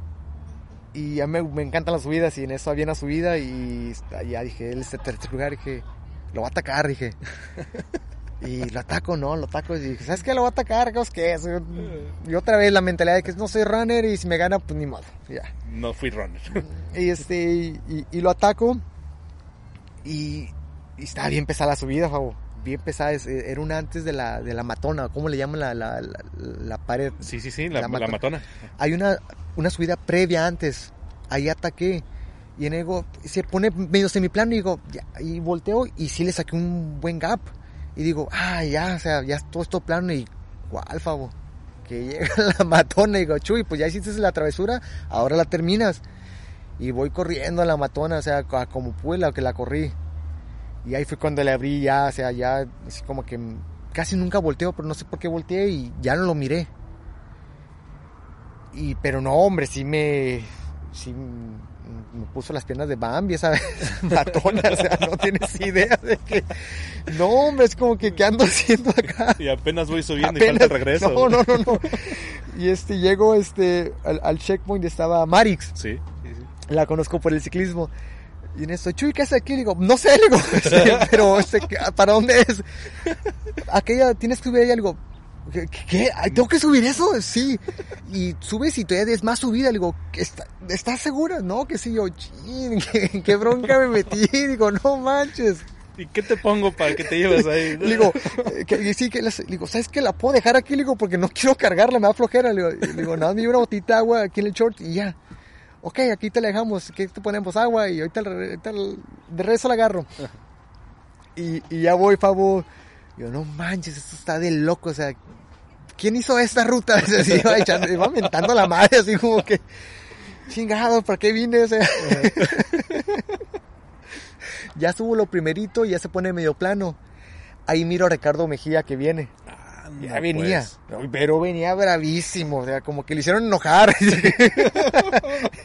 y ya me, me encantan las subidas y en eso había una subida y ya dije, él es el tercer lugar, dije, lo va a atacar, dije. Y lo ataco, ¿no? Lo ataco y dije, ¿sabes qué? Lo voy a atacar, ¿qué es? Y otra vez la mentalidad de que no soy runner y si me gana, pues ni modo, ya. Yeah. No fui runner. Y este, y, y, y lo ataco y, y estaba bien pesada la subida, Fabo. bien pesada, es, era una antes de la, de la matona, ¿cómo le llaman la, la, la, la pared? Sí, sí, sí, la, la, matona. la matona. Hay una, una subida previa antes, ahí ataqué, y en ego se pone medio semiplano y digo, ya, y volteo y sí le saqué un buen gap. Y digo, ah, ya, o sea, ya todo esto plano y cuál, Fabo, que llega la matona. Y digo, Chuy, pues ya hiciste la travesura, ahora la terminas. Y voy corriendo a la matona, o sea, como pude la que la corrí. Y ahí fue cuando le abrí ya, o sea, ya, así como que casi nunca volteo, pero no sé por qué volteé y ya no lo miré. Y, pero no, hombre, sí me, sí me puso las piernas de Bambi, ¿sabes? Matona, o sea, no tienes idea de que, no, hombre, es como que, ¿qué ando haciendo acá? Y apenas voy subiendo apenas, y falta el regreso. No, no, no, no. Y este, llego, este, al, al checkpoint estaba Marix. Sí, sí, sí. La conozco por el ciclismo. Y en esto, Chuy, ¿qué hace aquí? Le digo, no sé, le digo, sí, pero este, ¿para dónde es? Aquella, tienes que subir ahí algo. ¿Qué? ¿Qué? ¿Tengo que subir eso? Sí. Y subes y todavía es más subida. Le digo, ¿Está, ¿estás segura? No, que sí. Yo, ching, ¿qué, qué bronca me metí? Digo, no manches. ¿Y qué te pongo para que te lleves ahí? Le digo, que, sí, que las, le digo, ¿sabes qué? La puedo dejar aquí, le digo, porque no quiero cargarla, me da flojera. Le digo, le digo nada, me llevo una botita de agua aquí en el short y ya. Ok, aquí te la dejamos, aquí te ponemos agua y ahorita de regreso la agarro. Y, y ya voy, Fabo. Yo, no manches, esto está de loco, o sea, ¿quién hizo esta ruta? Se iba echando, iba mentando la madre, así como que, chingado, ¿para qué vine? O sea, uh-huh. Ya subo lo primerito y ya se pone medio plano. Ahí miro a Ricardo Mejía que viene. Anda, ya venía, pues. Pero venía bravísimo, o sea, como que le hicieron enojar.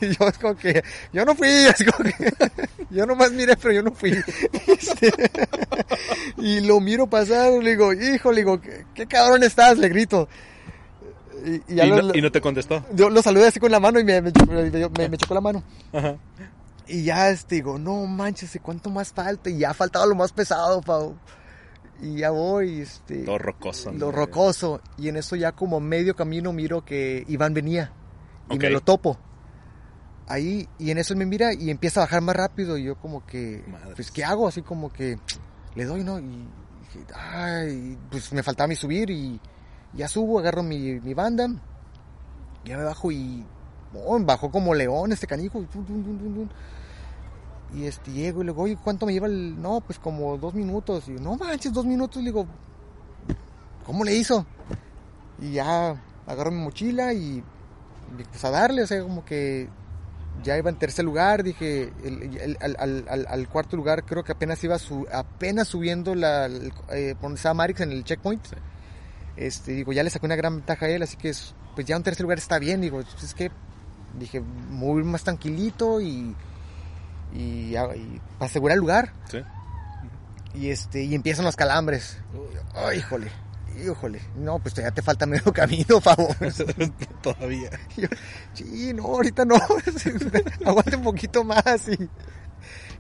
Y yo es como que, yo no fui, es como que, yo nomás miré, pero yo no fui. Este, y lo miro pasar, le digo, hijo, le digo, ¿qué, qué cabrón estás? Le grito. Y, y, ya ¿Y, lo, no, ¿Y no te contestó? Yo lo saludé así con la mano y me, me, me, me chocó la mano. Ajá. Y ya este, digo, no manches, ¿cuánto más falta? Y ya faltaba lo más pesado, Pau. Y ya voy, este... Todo rocoso. Lo rocoso. Y en eso ya como medio camino miro que Iván venía. Y okay. Me lo topo. Ahí, y en eso él me mira y empieza a bajar más rápido. Y yo como que... Madre, pues, ¿qué hago? Así como que... Le doy, ¿no? Y, y... Ay, pues me faltaba mi subir y... Ya subo, agarro mi, mi banda. Ya me bajo y... Oh, bajó como león este canijo. Y este, llego y le digo, oye, ¿cuánto me lleva el...? No, pues como dos minutos. Y yo, no manches, dos minutos. Le digo, ¿cómo le hizo? Y ya agarro mi mochila y, y pues a darle, o sea, como que ya iba en tercer lugar. Dije, el, el, al, al, al, al cuarto lugar creo que apenas iba su, apenas subiendo la, el, eh, por donde estaba Marix en el checkpoint. Sí. Este, digo, ya le saqué una gran ventaja a él, así que es, pues ya en tercer lugar está bien. Digo, es que, dije, muy más tranquilito y... Y, y para asegurar el lugar. Sí. Y este y empiezan los calambres. Ay, híjole, híjole. No, pues todavía te falta medio camino, favor. Todavía. Yo, sí, no, ahorita no. Aguante un poquito más y,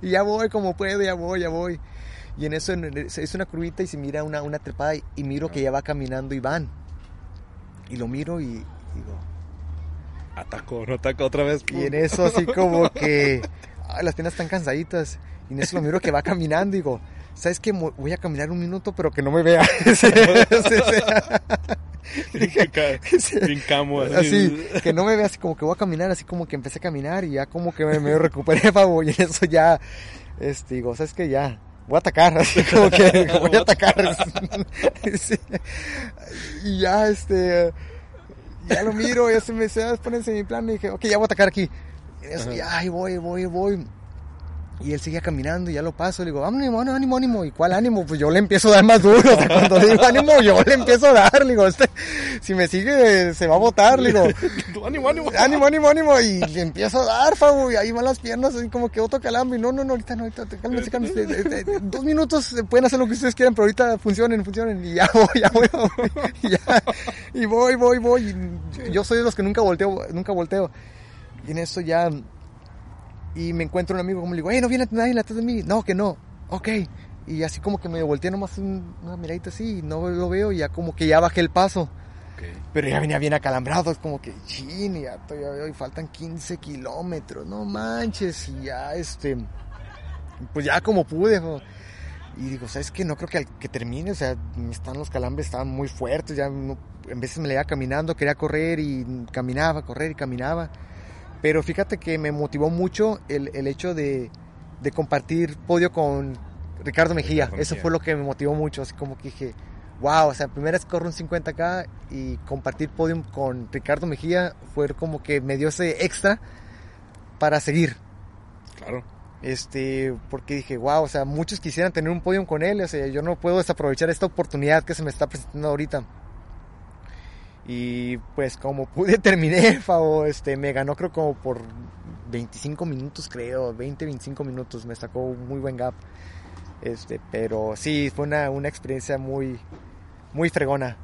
y ya voy como puedo, ya voy, ya voy. Y en eso se hizo una curvita y se mira una, una trepada y, y miro que ya va caminando Iván. Y lo miro y digo, atacó, no atacó otra vez. Y en eso así como que ay, las piernas están cansaditas. Y en eso lo miro que va caminando. Y digo, ¿sabes qué? Voy a caminar un minuto, pero que no me vea. Brincamos. Así, que no me vea. Así como que voy a caminar. Así como que empecé a caminar. Y ya como que me, me recuperé, Fabo. Y en eso ya, este, digo, ¿sabes qué? Ya, voy a atacar. Así como que voy a atacar. Sí. Y ya, este, ya lo miro. Ya se me ponen en mi plan. Y dije, ok, ya voy a atacar aquí. Eso, y ay, voy, voy, voy. Y él seguía caminando y ya lo paso. Le digo, ánimo, ánimo, ánimo. ¿Y cuál ánimo? Pues yo le empiezo a dar más duro. O sea, cuando le digo ánimo, yo le empiezo a dar. Le digo, este, si me sigue, se va a botar. Le digo, ánimo, ánimo. Ánimo, ánimo, ánimo. Y le empiezo a dar, Fabo. Y ahí van las piernas, así como que otro calambre. No, no, no, ahorita no, ahorita, cálmense, cálmense. Dos minutos, pueden hacer lo que ustedes quieran, pero ahorita funcionen, funcionen. Y ya voy, ya voy, y ya. Y voy, voy, voy. Y yo soy de los que nunca volteo, nunca volteo. Y en eso ya, y me encuentro un amigo, como le digo, hey, no viene nadie atrás de mí. No, que no, ok. Y así como que me volteé nomás un, una miradita así, y no lo veo, y ya como que ya bajé el paso. Okay. Pero ya venía bien acalambrado, es como que, chin, y ya todavía y faltan quince kilómetros, no manches. Y ya, este, pues ya como pude, jo. Y digo, ¿sabes qué? No creo que al que termine, o sea, están los calambres, estaban muy fuertes, ya no, en veces me la iba caminando, quería correr y caminaba, correr y caminaba. Pero fíjate que me motivó mucho el, el hecho de, de compartir podio con Ricardo Mejía. Ricardo Eso Mejía. Fue lo que me motivó mucho, así como que dije, wow, o sea, primera vez corro un cincuenta K y compartir podio con Ricardo Mejía fue como que me dio ese extra para seguir. Claro. Este, porque dije, wow, o sea, muchos quisieran tener un podium con él, o sea, yo no puedo desaprovechar esta oportunidad que se me está presentando ahorita. Y pues como pude terminé, Fabo, este, me ganó creo como por veinticinco minutos, creo, veinte, veinticinco minutos, me sacó un muy buen gap. Este, pero sí, fue una, una experiencia muy, muy fregona.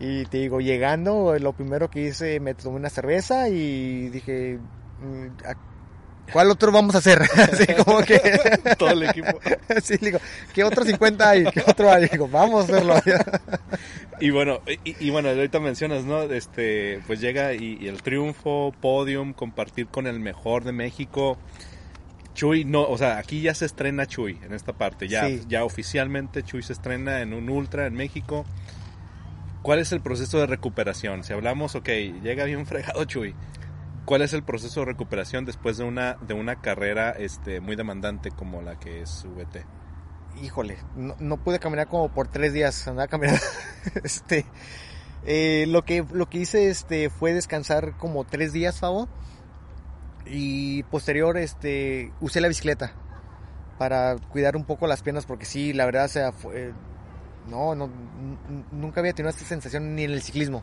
Y te digo, llegando, lo primero que hice, me tomé una cerveza y dije, ¿cuál otro vamos a hacer? Así como que... Todo el equipo. Sí, digo, ¿qué otro cincuenta hay? ¿Qué otro hay? Digo, vamos a hacerlo. Y bueno, y, y bueno, ahorita mencionas, ¿no? Este, pues llega y, y el triunfo, podium, compartir con el mejor de México. Chuy, no, o sea, aquí ya se estrena Chuy en esta parte. Ya, sí. Ya oficialmente Chuy se estrena en un ultra en México. ¿Cuál es el proceso de recuperación? Si hablamos, ok, llega bien fregado Chuy. ¿Cuál es el proceso de recuperación después de una de una carrera este muy demandante como la que es U V T? Híjole, no, no pude caminar como por tres días, andaba caminando. Este, eh, lo que lo que hice este fue descansar como tres días, Fabo, y posterior este usé la bicicleta para cuidar un poco las piernas porque sí, la verdad, o sea, fue, no, no, nunca había tenido esta sensación ni en el ciclismo.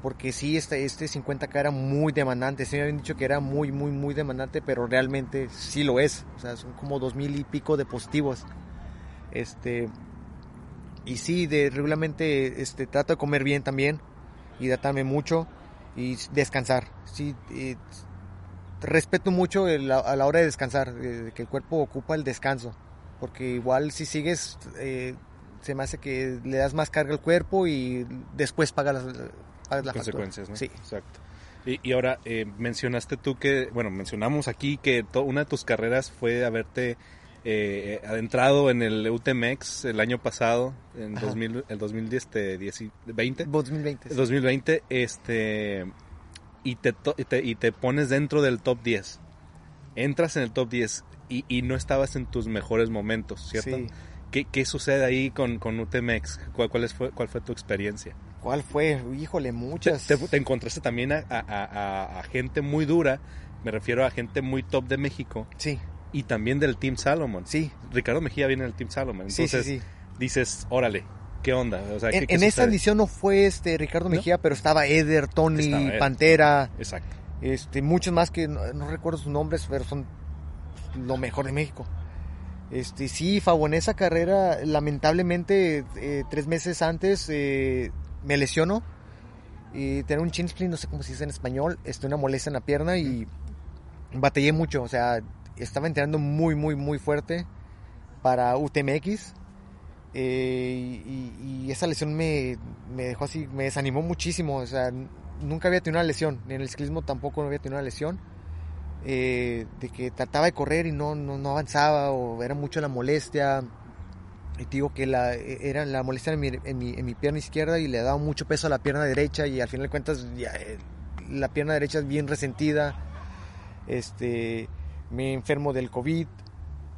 Porque sí, este, este cincuenta K era muy demandante. Sí me habían dicho que era muy, muy, muy demandante, pero realmente sí lo es. O sea, son como dos mil y pico de positivos. Este, y sí, de, regularmente este, trato de comer bien también, hidratarme mucho y descansar. Sí, eh, respeto mucho el, a la hora de descansar, eh, que el cuerpo ocupa el descanso. Porque igual si sigues, eh, se me hace que le das más carga al cuerpo y después pagas las... las consecuencias, ¿no? Sí, exacto. Y, y ahora eh, mencionaste tú que, bueno, mencionamos aquí que to, una de tus carreras fue haberte eh, adentrado en el U T M X el año pasado, en dos mil, el dos mil veinte. dos mil veinte. Sí. dos mil veinte, este, y te, to, y te y te pones dentro del top diez. Entras en el top diez y, y no estabas en tus mejores momentos, ¿cierto? Sí. ¿Qué, qué sucede ahí con, con U T M X? ¿Cuál, cuál, es, fue, ¿Cuál fue tu experiencia? ¿Cuál fue? Híjole, muchas. Te, te, te encontraste también a, a, a, a gente muy dura, me refiero a gente muy top de México. Sí. Y también del Team Salomon. Sí. Ricardo Mejía viene del Team Salomon. Entonces sí, sí, sí. Dices, órale, ¿qué onda? O sea, ¿qué, en qué en esa edición no fue este Ricardo Mejía, ¿no? Pero estaba Eder, Tony, estaba Eder. Pantera. Exacto. Este, muchos más que no, no recuerdo sus nombres, pero son lo mejor de México. Este, sí, Fabo, en esa carrera, lamentablemente, eh, tres meses antes... Eh, me lesionó y tenía un chin splint, no sé cómo se dice en español, este, una molestia en la pierna y batallé mucho, o sea, estaba entrenando muy, muy, muy fuerte para U T M X eh, y, y esa lesión me, me dejó así, me desanimó muchísimo, o sea, nunca había tenido una lesión, ni en el ciclismo tampoco había tenido una lesión, eh, de que trataba de correr y no, no, no avanzaba o era mucho la molestia. Y te digo que la, era la molestia en mi, en, mi, en mi pierna izquierda y le daba mucho peso a la pierna derecha y al final de cuentas ya, la pierna derecha es bien resentida. Este, me enfermo del COVID,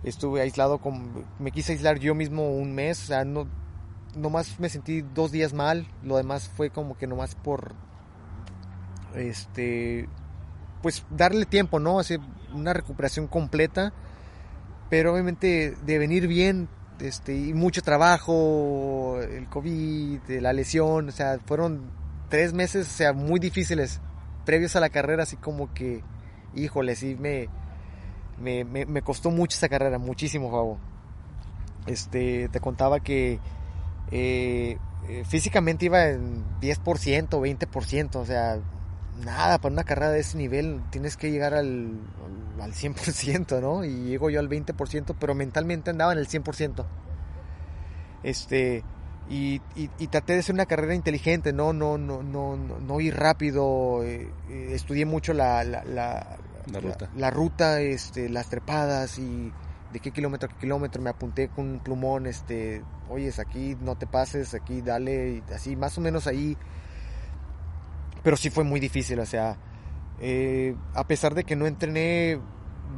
estuve aislado, con, me quise aislar yo mismo un mes, o sea, no, nomás me sentí dos días mal, lo demás fue como que nomás por, este, pues darle tiempo, ¿no? Hacer una recuperación completa, pero obviamente de venir bien. Este, y mucho trabajo, el COVID, la lesión, o sea, fueron tres meses, o sea, muy difíciles, previos a la carrera, así como que, híjole, sí, me, me, me, me costó mucho esa carrera, muchísimo, Fabo. Este, te contaba que eh, físicamente iba en diez por ciento, veinte por ciento, o sea, nada, para una carrera de ese nivel tienes que llegar al, al cien por ciento, ¿no? Y llego yo al veinte por ciento, pero mentalmente andaba en el cien por ciento. Este, y, y, y traté de hacer una carrera inteligente, ¿no? No, no, no, no, no ir rápido, eh, eh, estudié mucho la, la, la, la, la ruta, la, la ruta este, las trepadas y de qué kilómetro a qué kilómetro, me apunté con un plumón, este, oyes, aquí no te pases, aquí dale, así, más o menos ahí. Pero sí fue muy difícil, o sea, eh, a pesar de que no entrené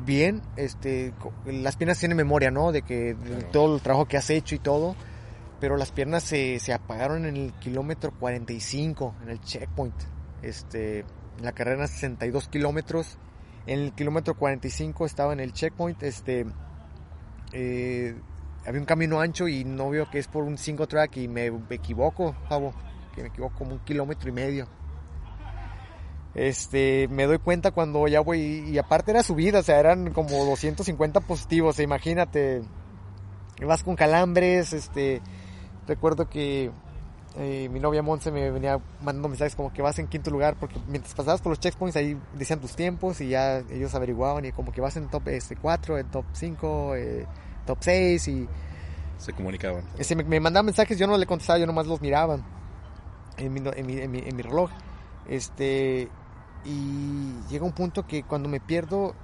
bien, este, las piernas tienen memoria, ¿no? De que de todo el trabajo que has hecho y todo, pero las piernas se, se apagaron en el kilómetro cuarenta y cinco, en el checkpoint, este, en la carrera sesenta y dos kilómetros. En el kilómetro cuarenta y cinco estaba en el checkpoint, este, eh, había un camino ancho y no veo que es por un cinco track y me equivoco, Fabo, que me equivoco como un kilómetro y medio. Este, me doy cuenta cuando ya voy, y aparte era subida, o sea, eran como doscientos cincuenta positivos, imagínate, vas con calambres, este, recuerdo que Eh, mi novia Monse me venía mandando mensajes como que vas en quinto lugar, porque mientras pasabas por los checkpoints ahí decían tus tiempos y ya ellos averiguaban y como que vas en top este, cuatro, en top cinco, eh, top seis, y se comunicaban. Ese, me, me mandaban mensajes, yo no le contestaba, yo nomás los miraba en mi, en mi, en mi, en mi reloj, este, y llega un punto que cuando me pierdo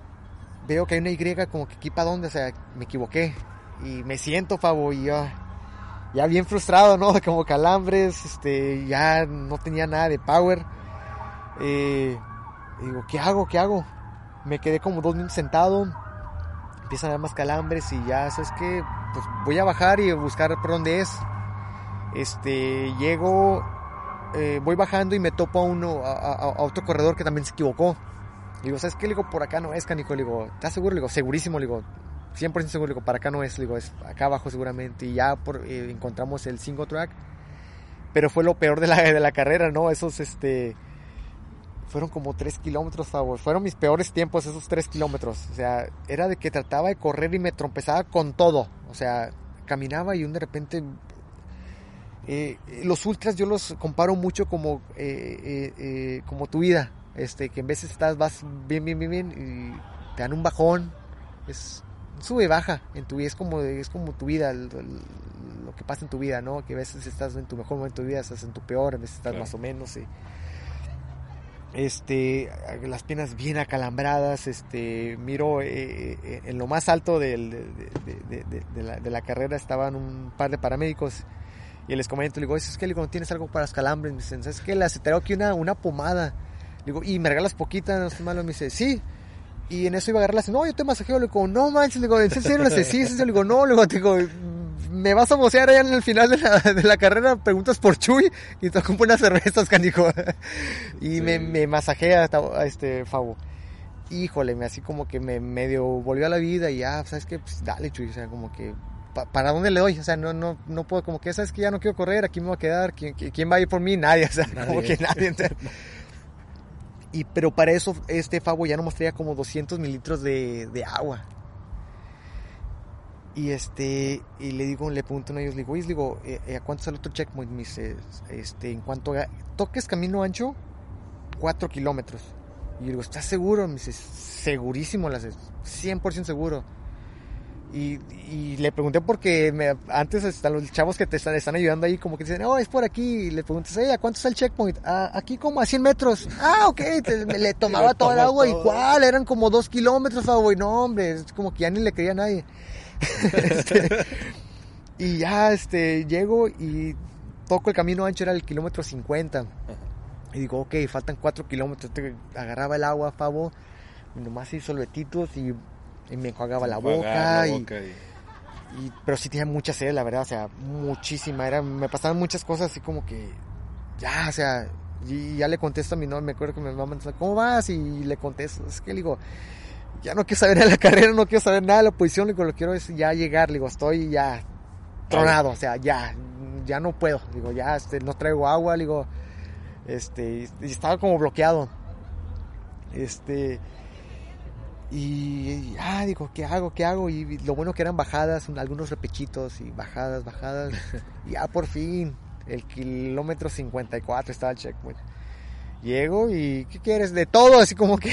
veo que hay una Y como que aquí para dónde, o sea, me equivoqué y me siento, Fabo, y yo ya bien frustrado, ¿no? Como calambres, este, ya no tenía nada de power. Eh, digo, ¿qué hago? ¿Qué hago? Me quedé como dos minutos sentado. Empiezan a dar más calambres y ya, ¿sabes qué? Pues voy a bajar y buscar por dónde es. Este, llego, eh, voy bajando y me topo a uno, a, a, a otro corredor que también se equivocó. Digo, ¿sabes qué? Le digo, por acá no es, canico. Le digo, ¿estás seguro? Le digo, segurísimo, le digo. cien por ciento seguro, digo, para acá no es, digo, es acá abajo seguramente, y ya por, eh, encontramos el single track, pero fue lo peor de la, de la carrera, ¿no? Esos, este, fueron como tres kilómetros, favor, fueron mis peores tiempos esos tres kilómetros, o sea, era de que trataba de correr y me trompezaba con todo, o sea, caminaba y un de repente, eh, los ultras yo los comparo mucho como, eh, eh, eh, como tu vida, este, que en veces estás, vas bien, bien, bien, bien, y te dan un bajón, es... sube baja en tu vida, es como, es como tu vida, el, el, lo que pasa en tu vida, ¿no? Que a veces estás en tu mejor momento de vida, estás en tu peor, a veces estás claro. Más o menos, y, este, las piernas bien acalambradas, este, miro, eh, eh, en lo más alto del, de, de, de, de, de, la, de la carrera estaban un par de paramédicos y les comento, le digo, es que no tienes algo para los calambres, me dicen, ¿sabes qué? Las traigo aquí una, una pomada, le digo, y me regalas poquita, no estoy malo, me dice, sí. Y en eso iba a agarrarlas, no, yo te masajeo, le digo, no manches, le digo, ¿en serio? Le digo, no, le digo, me vas a mocear allá en el final de la, de la carrera, preguntas por Chuy y te compro unas cervezas, canijo. Y sí. me, me masajea a este Fabo. Híjole, me así como que me medio volvió a la vida y ya, ah, ¿sabes qué? Pues dale, Chuy, o sea, como que, pa, ¿para dónde le doy? O sea, no, no, no puedo, como que, ¿sabes qué? Ya no quiero correr, aquí me voy a quedar, ¿quién, quién va a ir por mí? Nadie, o sea, nadie. Como que nadie, o sea, y pero para eso este Fabo ya nomás traía como doscientos mililitros de, de agua. Y este y le digo, le pregunto a ellos, le digo, oye, le digo, ¿a cuánto es el otro checkpoint? Me dice, este, en cuanto toques camino ancho, cuatro kilómetros. Y le digo, ¿estás seguro? Me dice, segurísimo, las cien por ciento seguro. Y, y le pregunté porque me, antes están los chavos que te están, están ayudando ahí como que dicen, oh, es por aquí, y le preguntas, hey, ¿a cuánto está el checkpoint? Ah, aquí como a cien metros. Ah, ok, te, me, le tomaba toda el agua todo. Igual, eran como dos kilómetros, Fabo, y no, hombre, es como que ya ni le creía a nadie. este, y ya, este, llego y toco el camino ancho, era el kilómetro cincuenta, y digo, ok, faltan cuatro kilómetros, te agarraba el agua, Fabo, y nomás hizo sorbetitos y... y me enjuagaba la boca, la boca y, y... y pero sí tenía mucha sed, la verdad, o sea, muchísima, era, me pasaban muchas cosas así como que ya, o sea, y ya le contesto a mi novia, me acuerdo que mi mamá me dice, ¿cómo vas? Y le contesto, es que le digo, ya no quiero saber de la carrera, no quiero saber nada de la posición, le digo, lo que quiero es ya llegar, le digo, estoy ya tronado, o sea, ya, ya no puedo, le digo, ya, este, no traigo agua, le digo, este, y estaba como bloqueado, este... Y, y ah, digo, ¿qué hago? ¿Qué hago? Y, y lo bueno que eran bajadas, un, algunos repechitos y bajadas, bajadas. Y ya por fin, el kilómetro cincuenta y cuatro estaba el checkpoint. Llego y, ¿qué quieres? De todo, así como que,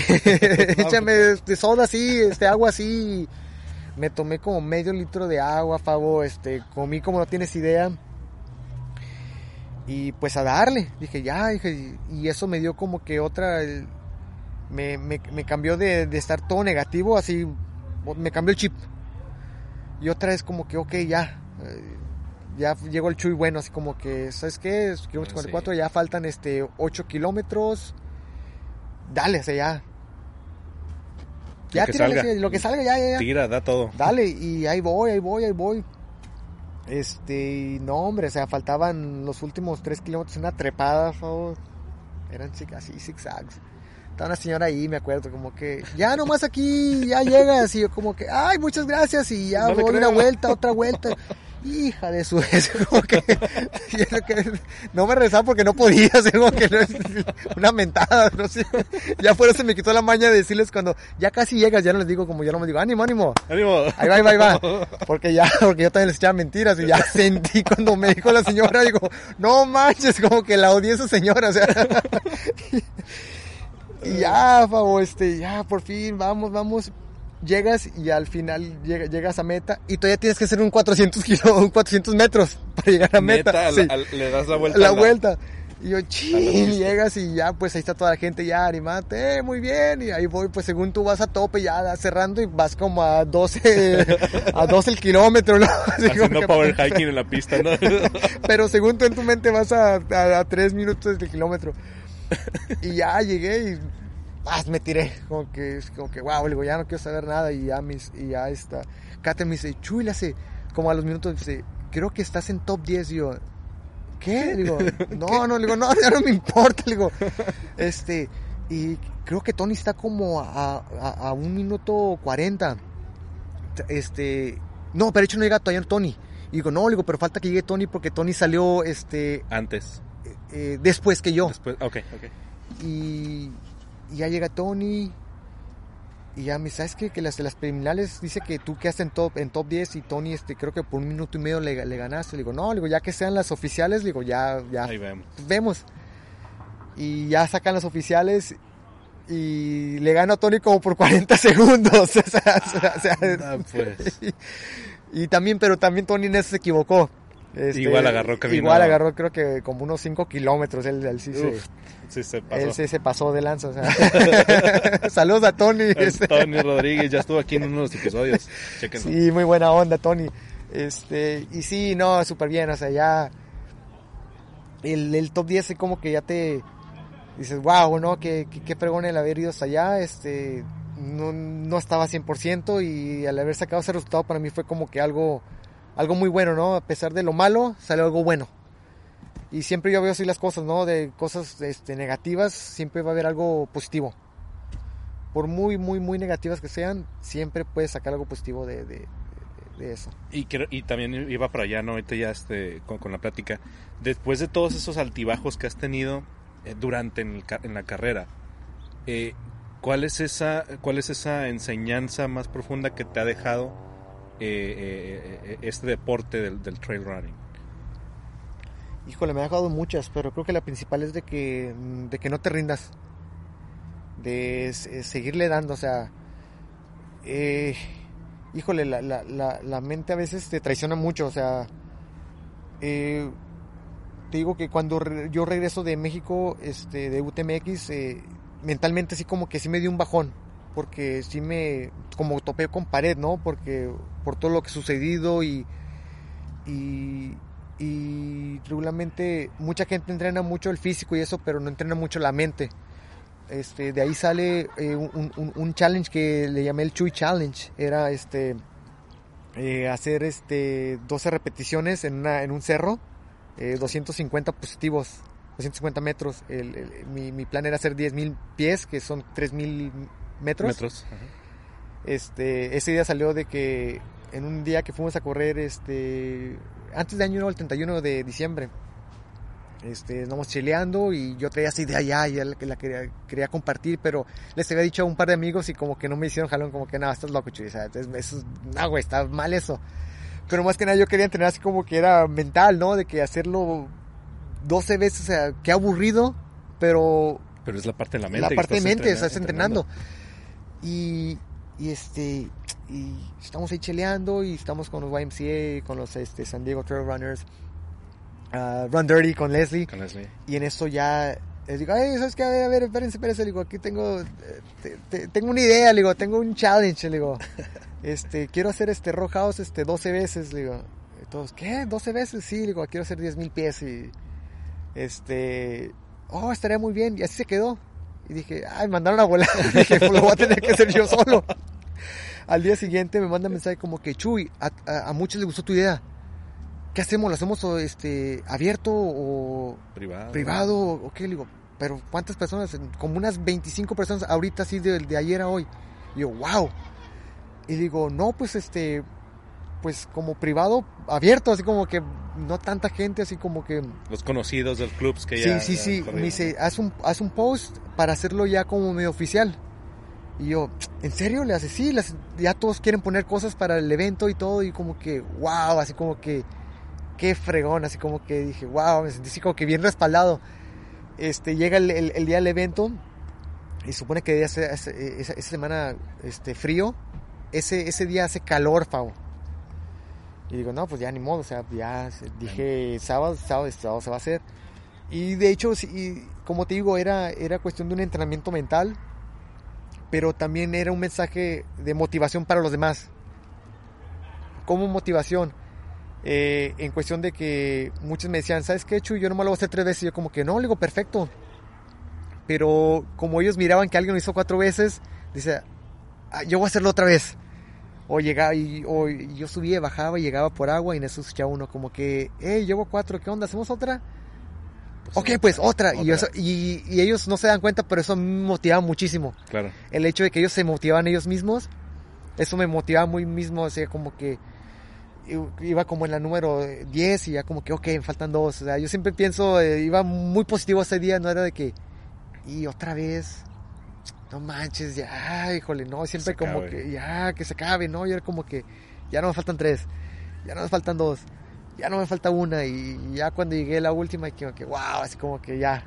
échame de soda así, este, agua así. Me tomé como medio litro de agua, Fabo, este, comí como no tienes idea. Y pues a darle, dije, ya, dije, y eso me dio como que otra... El, Me, me, me cambió de, de estar todo negativo, así me cambió el chip. y otra es como que, ok, ya, eh, ya llegó el Chuy bueno, así como que, ¿sabes qué? Kilómetro cincuenta y cuatro, sí, ya faltan este ocho kilómetros, dale, o sea, ya. Ya, lo que tírales, salga. Lo que salga, ya, ya, ya. Tira, da todo. Dale, y ahí voy, ahí voy, ahí voy. Este, no, hombre, o sea, faltaban los últimos tres kilómetros, una trepada, favor. Eran así, zigzags. Estaba una señora ahí, me acuerdo, como que, ya nomás aquí, ya llegas. Y yo como que, ay, muchas gracias. Y ya, no voy una vuelta, otra vuelta. Hija de su... Como que, que, no me rezaba porque no podía, como que no, una mentada, no sé. Ya fuera se me quitó la maña de decirles cuando ya casi llegas, ya no les digo, como ya no me digo, ánimo, ánimo. Ánimo. Ahí va, ahí va, ahí va. Porque ya, porque yo también les echaba mentiras y ya sentí cuando me dijo la señora, digo, no manches, como que la odié a esa señora, o sea. Y, y ya, Fabo, este, ya, por fin, vamos, vamos. Llegas y al final llegas a meta y todavía tienes que hacer un cuatrocientos metros para llegar a meta. meta sí. a la, le das la vuelta. La, la vuelta. Y yo, ching, llegas y ya, pues ahí está toda la gente ya, animate, eh, muy bien. Y ahí voy, pues según tú vas a tope, ya cerrando y vas como a doce, a doce el kilómetro, ¿no? Haciendo power hiking en la pista, ¿no? Pero según tú en tu mente vas a, a, a tres minutos del kilómetro. Y ya llegué y... Ah, me tiré, como que, como que, wow, le digo, ya no quiero saber nada, y ya, mis, y ya está. Kate me dice, Chuy, le hace, como a los minutos, dice, creo que estás en top diez, y yo, ¿qué? Le digo, no, ¿Qué? no, le digo, no, ya no me importa, le digo, este, y creo que Tony está como a, a, a un minuto cuarenta, este, no, pero de hecho no llega todavía Tony, y digo, no, le digo, pero falta que llegue Tony, porque Tony salió, este, antes, eh, eh, después que yo, después, ok, ok, y... Y ya llega Tony y ya me dice, ¿sabes qué? Que las, las preliminares dice que tú quedaste en top, en top diez y Tony, este, creo que por un minuto y medio le, le ganaste. Le digo, no, le digo, ya que sean las oficiales, le digo, ya, ya. Ahí vemos. Vemos. Y ya sacan las oficiales y le gano a Tony como por cuarenta segundos. O sea, ah, o sea, no, pues. Y, y también, pero también Tony en eso se equivocó. Este, igual agarró camino. Igual agarró, creo que como unos cinco kilómetros. Él, él sí, Uf, se, sí se pasó. Él sí se pasó de lanza. O sea. Saludos a Tony. Este. Tony Rodríguez ya estuvo aquí en unos episodios. Chequenlo. Sí, muy buena onda, Tony. Este, y sí, no, súper bien. O sea, ya. El, el top diez, como que ya te dices, wow, ¿no? Qué, qué, qué fregón el haber ido hasta allá. Este, no, no estaba cien por ciento y al haber sacado ese resultado, para mí fue como que algo. Algo muy bueno, ¿no? A pesar de lo malo, salió algo bueno. Y siempre yo veo así las cosas, ¿no? De cosas este, negativas, siempre va a haber algo positivo. Por muy, muy, muy negativas que sean, siempre puedes sacar algo positivo de, de, de eso. Y, creo, y también iba para allá, ¿no? Ahorita ya este, con, con la plática. Después de todos esos altibajos que has tenido eh, durante en, el, en la carrera, eh, ¿cuál es esa, cuál es esa enseñanza más profunda que te ha dejado Eh, eh, eh, este deporte del, del trail running? Híjole, me ha dejado muchas, pero creo que la principal es de que, de que no te rindas, de eh, seguirle dando, o sea, eh, híjole, la, la, la, la mente a veces te traiciona mucho, o sea, eh, te digo que cuando re, yo regreso de México, este, de U T M X, eh, mentalmente sí como que sí me dio un bajón, porque sí me como topé con pared, ¿no? Porque por todo lo que ha sucedido y, y y regularmente mucha gente entrena mucho el físico y eso, pero no entrena mucho la mente. Este, de ahí sale eh, un, un, un challenge que le llamé el Chuy Challenge. Era este eh, hacer este doce repeticiones en una en un cerro, eh, doscientos cincuenta positivos, doscientos cincuenta metros. El, el, mi, mi plan era hacer diez mil pies, que son tres mil metros. Metros. Este, ese día salió de que en un día que fuimos a correr este antes de año nuevo, el treinta y uno de diciembre, este, estamos chileando y yo traía esa idea ya, ya la, la quería, quería compartir, pero les había dicho a un par de amigos y como que no me hicieron jalón, como que nada, estás loco, Chuy, no, güey, está mal eso. Pero más que nada yo quería entrenar así como que era mental, ¿no? De que hacerlo doce veces, o sea, qué aburrido, pero... Pero es la parte de la mente. La parte de mente, estás entrenando. Y, y este y estamos ahí cheleando y estamos con los Y M C A, con los este, San Diego Trail Runners, uh, Run Dirty con Leslie, con Leslie. Y en eso ya les digo, ay, ¿sabes qué? A ver, a ver, espérense, espérense, le digo, aquí tengo, te, te, tengo una idea, le digo, tengo un challenge, le digo, este, quiero hacer este Rock House, este, doce veces, le digo, todos, ¿qué? ¿doce veces? Sí, le digo, quiero hacer diez mil pies y, este, oh, estaría muy bien, y así se quedó, y dije, ay, me mandaron a volar, y dije, pues lo voy a tener que hacer yo solo. Al día siguiente me manda un mensaje como que, Chuy, a, a, a muchos les gustó tu idea, ¿qué hacemos? ¿Lo hacemos este, abierto o privado? privado o qué? Le digo, pero ¿cuántas personas? Como unas veinticinco personas ahorita, así de, de ayer a hoy. Y yo, wow. Y digo, no, pues este, pues como privado, abierto, así como que no tanta gente, así como que... Los conocidos del club que ya... Sí, sí, sí. Me dice, haz un, haz un post para hacerlo ya como medio oficial. Y yo, ¿en serio? Le hace, sí, le hace, ya todos quieren poner cosas para el evento y todo, y como que, wow, así como que, qué fregón, así como que dije, wow, me sentí así como que bien respaldado. Este, llega el, el, el día del evento, y supone que esa, esa, esa semana este, frío, ese, ese día hace calor, Fabo. Y digo, no, pues ya ni modo, o sea, ya dije, sábado, sábado, sábado se va a hacer. Y de hecho, sí, como te digo, era, era cuestión de un entrenamiento mental, pero también era un mensaje de motivación para los demás. Como motivación, eh, en cuestión de que muchos me decían, ¿sabes qué, Chuy? Yo nomás lo voy a hacer tres veces. Y yo como que, no, le digo, perfecto. Pero como ellos miraban que alguien lo hizo cuatro veces, dice, ah, yo voy a hacerlo otra vez. O llegaba, y, o y yo subía, bajaba y llegaba por agua, y en eso escuchaba uno como que, hey, llevo cuatro, ¿qué onda? ¿Hacemos otra? Ok, pues otra, otra. Y, eso, y, y ellos no se dan cuenta, pero eso me motivaba muchísimo. Claro. El hecho de que ellos se motivaban ellos mismos, eso me motivaba muy mismo, o sea, como que iba como en la número diez y ya como que, ok, me faltan dos. O sea, yo siempre pienso, eh, iba muy positivo ese día, no era de que, y otra vez, no manches, ya, híjole, no, siempre que como acabe. que, ya, que se acabe, no, yo era como que, ya no me faltan tres, ya no me faltan dos. Ya no me falta una, y ya cuando llegué a la última, y que wow, así como que ya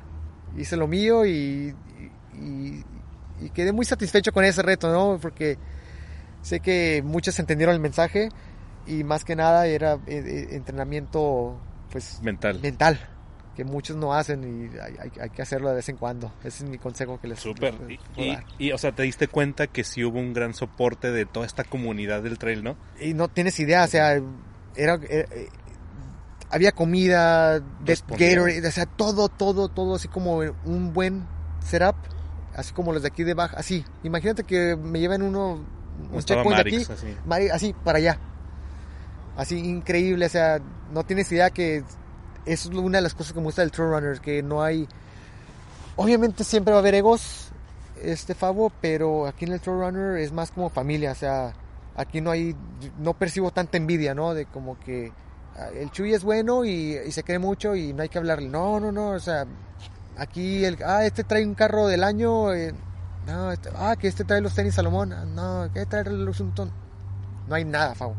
hice lo mío, y, y, y quedé muy satisfecho con ese reto, ¿no? Porque sé que muchos entendieron el mensaje, y más que nada era entrenamiento pues mental, mental que muchos no hacen, y hay, hay que hacerlo de vez en cuando. Ese es mi consejo que les Súper. Les, les y, y, y, o sea, te diste cuenta que sí hubo un gran soporte de toda esta comunidad del trail, ¿no? Y no tienes idea, o sea, era... era había comida, Gatorade, o sea, todo, todo, todo, así como un buen setup, así como los de aquí de Baja, así. Imagínate que me lleven uno, un checkpoint de aquí, así. Marix, así, para allá. Así, increíble, o sea, no tienes idea que eso es una de las cosas que me gusta del trail runner, que no hay... Obviamente siempre va a haber egos, este Fabo, pero aquí en el trail runner es más como familia, o sea, aquí no hay, no percibo tanta envidia, ¿no? De como que... el Chuy es bueno y, y se cree mucho y no hay que hablarle, no, no, no, o sea, aquí, el, ah, este trae un carro del año, eh, no, este, ah, que este trae los tenis Salomón, no, que trae los un ton, no hay nada, Fabo,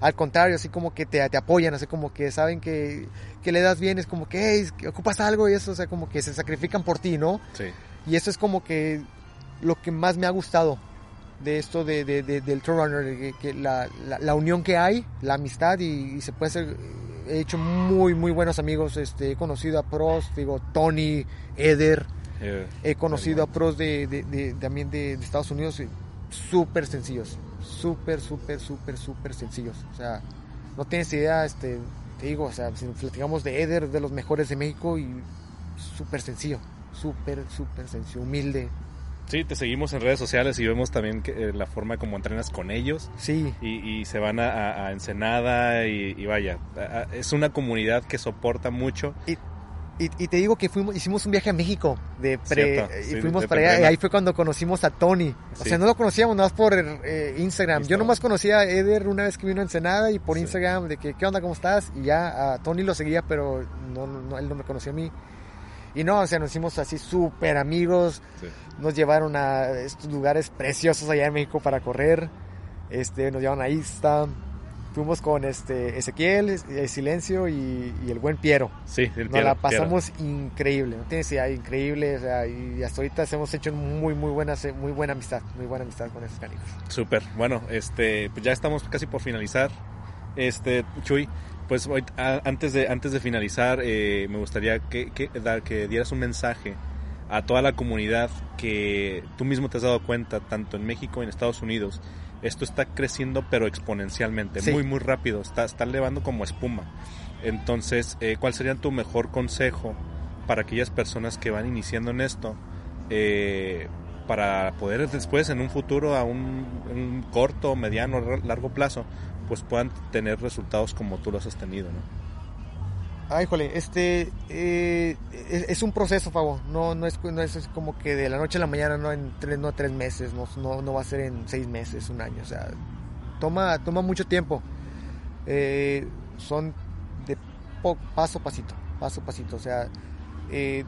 al contrario, así como que te, te apoyan, así como que saben que, que le das bien, es como que, hey, que ocupas algo y eso, o sea, como que se sacrifican por ti, ¿no? Sí. Y eso es como que lo que más me ha gustado de esto de, de, de, del trail runner, que, que la, la, la unión que hay, la amistad, y, y se puede hacer. He hecho muy muy buenos amigos, este, he conocido a pros, digo, Tony, Eder, yeah, he conocido a pros de, de, de, también de, de Estados Unidos, súper sencillos, súper, súper, súper, súper sencillos, o sea, no tienes idea, este, te digo, o sea, si platicamos de Eder, de los mejores de México, y súper sencillo, súper, súper sencillo, humilde. Sí, te seguimos en redes sociales y vemos también que, eh, la forma como entrenas con ellos. Sí. Y, y se van a, a Ensenada y, y vaya, a, a, es una comunidad que soporta mucho. Y, y, y te digo que fuimos, hicimos un viaje a México de pre, Cierto, eh, sí, y fuimos de para allá, y ahí fue cuando conocimos a Tony. O sí. sea, no lo conocíamos nada más por eh, Instagram. Yo nomás conocía a Eder una vez que vino a Ensenada y por sí. Instagram de que, ¿qué onda, cómo estás? Y ya a Tony lo seguía, pero no, no, él no me conoció a mí. Y no, o sea, nos hicimos así súper amigos, sí. Nos llevaron a estos lugares preciosos allá en México para correr, este, nos llevaron a Ista, fuimos con este Ezequiel, el Silencio y, y el buen Piero. Sí, el Piero. Nos la pasamos Piero. Increíble, no tienes idea, increíble, o sea, y hasta ahorita hemos hecho muy, muy buena, muy buena amistad, muy buena amistad con esos canijos. Súper, bueno, este, pues ya estamos casi por finalizar. Este, Chuy, pues antes de, antes de finalizar, eh, me gustaría que, que, que dieras un mensaje a toda la comunidad que tú mismo te has dado cuenta, tanto en México como en Estados Unidos. Esto está creciendo pero exponencialmente, sí. muy muy rápido, está, está elevando como espuma. Entonces, eh, ¿cuál sería tu mejor consejo para aquellas personas que van iniciando en esto, eh, para poder después en un futuro, a un, un corto, mediano, largo plazo, pues puedan tener resultados como tú los has tenido, ¿no? Ay, jole, este, eh, es, es un proceso, Fabo, no, no, es, no es, es como que de la noche a la mañana, no en tres, no tres meses, no, no, no va a ser en seis meses, un año, o sea, toma, toma mucho tiempo, eh, son de po, paso a pasito, paso a pasito, o sea, eh,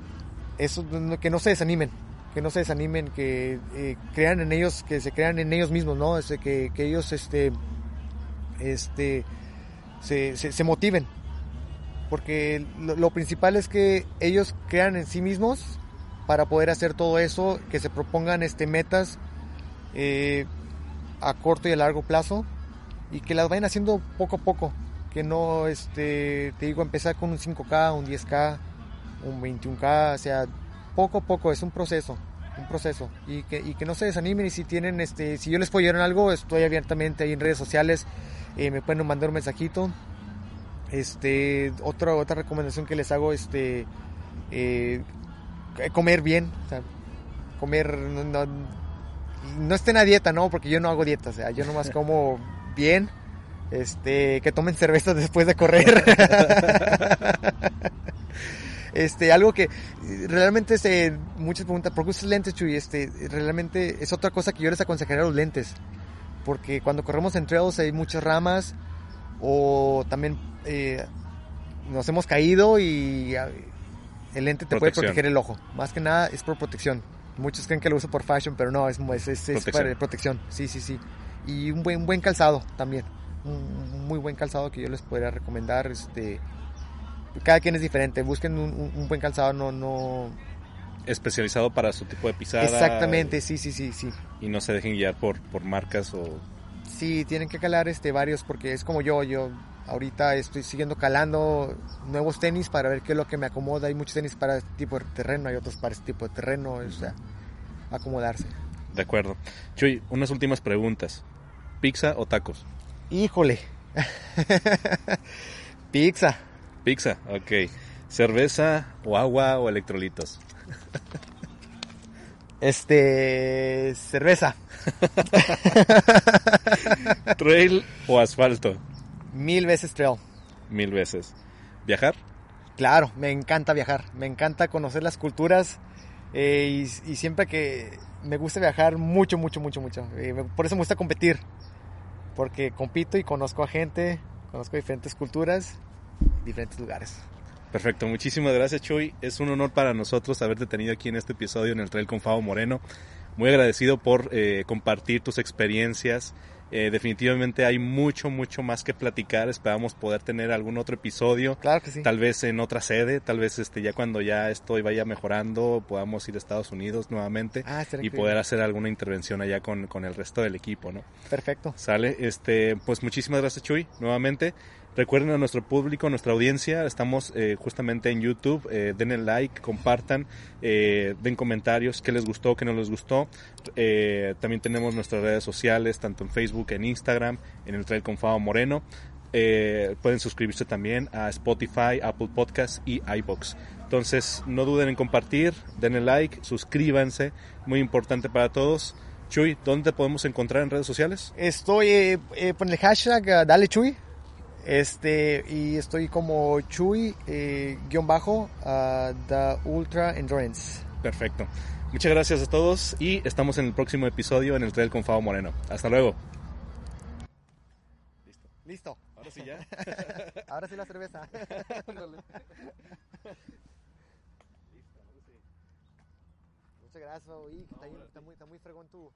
eso, que no se desanimen, que no se desanimen, que eh, crean en ellos, que se crean en ellos mismos, ¿no? Este, que, que ellos, este, este, se, se, se motiven. Porque lo, lo principal es que ellos crean en sí mismos para poder hacer todo eso, que se propongan este, metas eh, a corto y a largo plazo y que las vayan haciendo poco a poco, que no, este, te digo, empezar con un cinco K, un diez K, un veintiuno K, o sea, poco a poco, es un proceso, un proceso, y que, y que no se desanimen, y si tienen, este, si yo les puedo ayudar en algo, estoy abiertamente ahí en redes sociales, eh, me pueden mandar un mensajito. Este, otra, otra recomendación que les hago, este, eh, comer bien, o sea, comer, no, no, no estén a dieta, no, porque yo no hago dieta, o sea, yo nomás como bien, este, que tomen cervezas después de correr, este, algo que realmente se, muchas preguntas, ¿por qué usas lentes, Chuy? Este, realmente es otra cosa que yo les aconsejaría a los lentes, porque cuando corremos en trails hay muchas ramas, o también Eh, nos hemos caído y el lente te protección. Puede proteger el ojo. Más que nada es por protección. Muchos creen que lo uso por fashion, pero no, es, es, es, protección. es para protección. Sí, sí, sí. Y un buen, buen calzado también. Un muy buen calzado que yo les podría recomendar. Este, cada quien es diferente. Busquen un, un, un buen calzado, no, no... especializado para su tipo de pisada. Exactamente, sí, sí, sí, sí. Y no se dejen guiar por, por marcas o... Sí, tienen que calar este, varios, porque es como yo, yo... ahorita estoy siguiendo calando nuevos tenis para ver qué es lo que me acomoda. Hay muchos tenis para este tipo de terreno, hay otros para este tipo de terreno, o sea, acomodarse. De acuerdo. Chuy, unas últimas preguntas. ¿Pizza o tacos? Híjole. Pizza. Pizza, ok. ¿Cerveza o agua o electrolitos? Este... cerveza. ¿Trail o asfalto? Mil veces trail. Mil veces. ¿Viajar? Claro, me encanta viajar. Me encanta conocer las culturas. Eh, y, y siempre que me gusta viajar mucho, mucho, mucho, mucho. Eh, por eso me gusta competir. Porque compito y conozco a gente. Conozco diferentes culturas. Diferentes lugares. Perfecto. Muchísimas gracias, Chuy. Es un honor para nosotros haberte tenido aquí en este episodio en el Trail con Fabo Moreno. Muy agradecido por eh, compartir tus experiencias. Eh, definitivamente hay mucho, mucho más que platicar. Esperamos poder tener algún otro episodio. Claro que sí. Tal vez en otra sede, tal vez este, ya cuando ya esto vaya mejorando, podamos ir a Estados Unidos nuevamente ah, y increíble. Poder hacer alguna intervención allá con, con el resto del equipo, ¿no? Perfecto. Sale, este, pues muchísimas gracias, Chuy, nuevamente. Recuerden a nuestro público, a nuestra audiencia, estamos eh, justamente en YouTube, eh, denle like, compartan, eh, den comentarios, qué les gustó, qué no les gustó. Eh, también tenemos nuestras redes sociales, tanto en Facebook, en Instagram, en el Trail con Fabo Moreno. Eh, pueden suscribirse también a Spotify, Apple Podcasts y iVoox. Entonces, no duden en compartir, denle like, suscríbanse, muy importante para todos. Chuy, ¿dónde te podemos encontrar en redes sociales? Estoy eh, eh, con el hashtag uh, Dale Chuy. Este, y estoy como Chuy, eh, guión bajo, uh, The Ultra Endurance. Perfecto. Muchas gracias a todos y estamos en el próximo episodio en el Trail con Fabo Moreno. Hasta luego. Listo. Listo. Ahora sí ya. Ahora sí la cerveza. Muchas gracias, Fabo. Está muy fregón tú.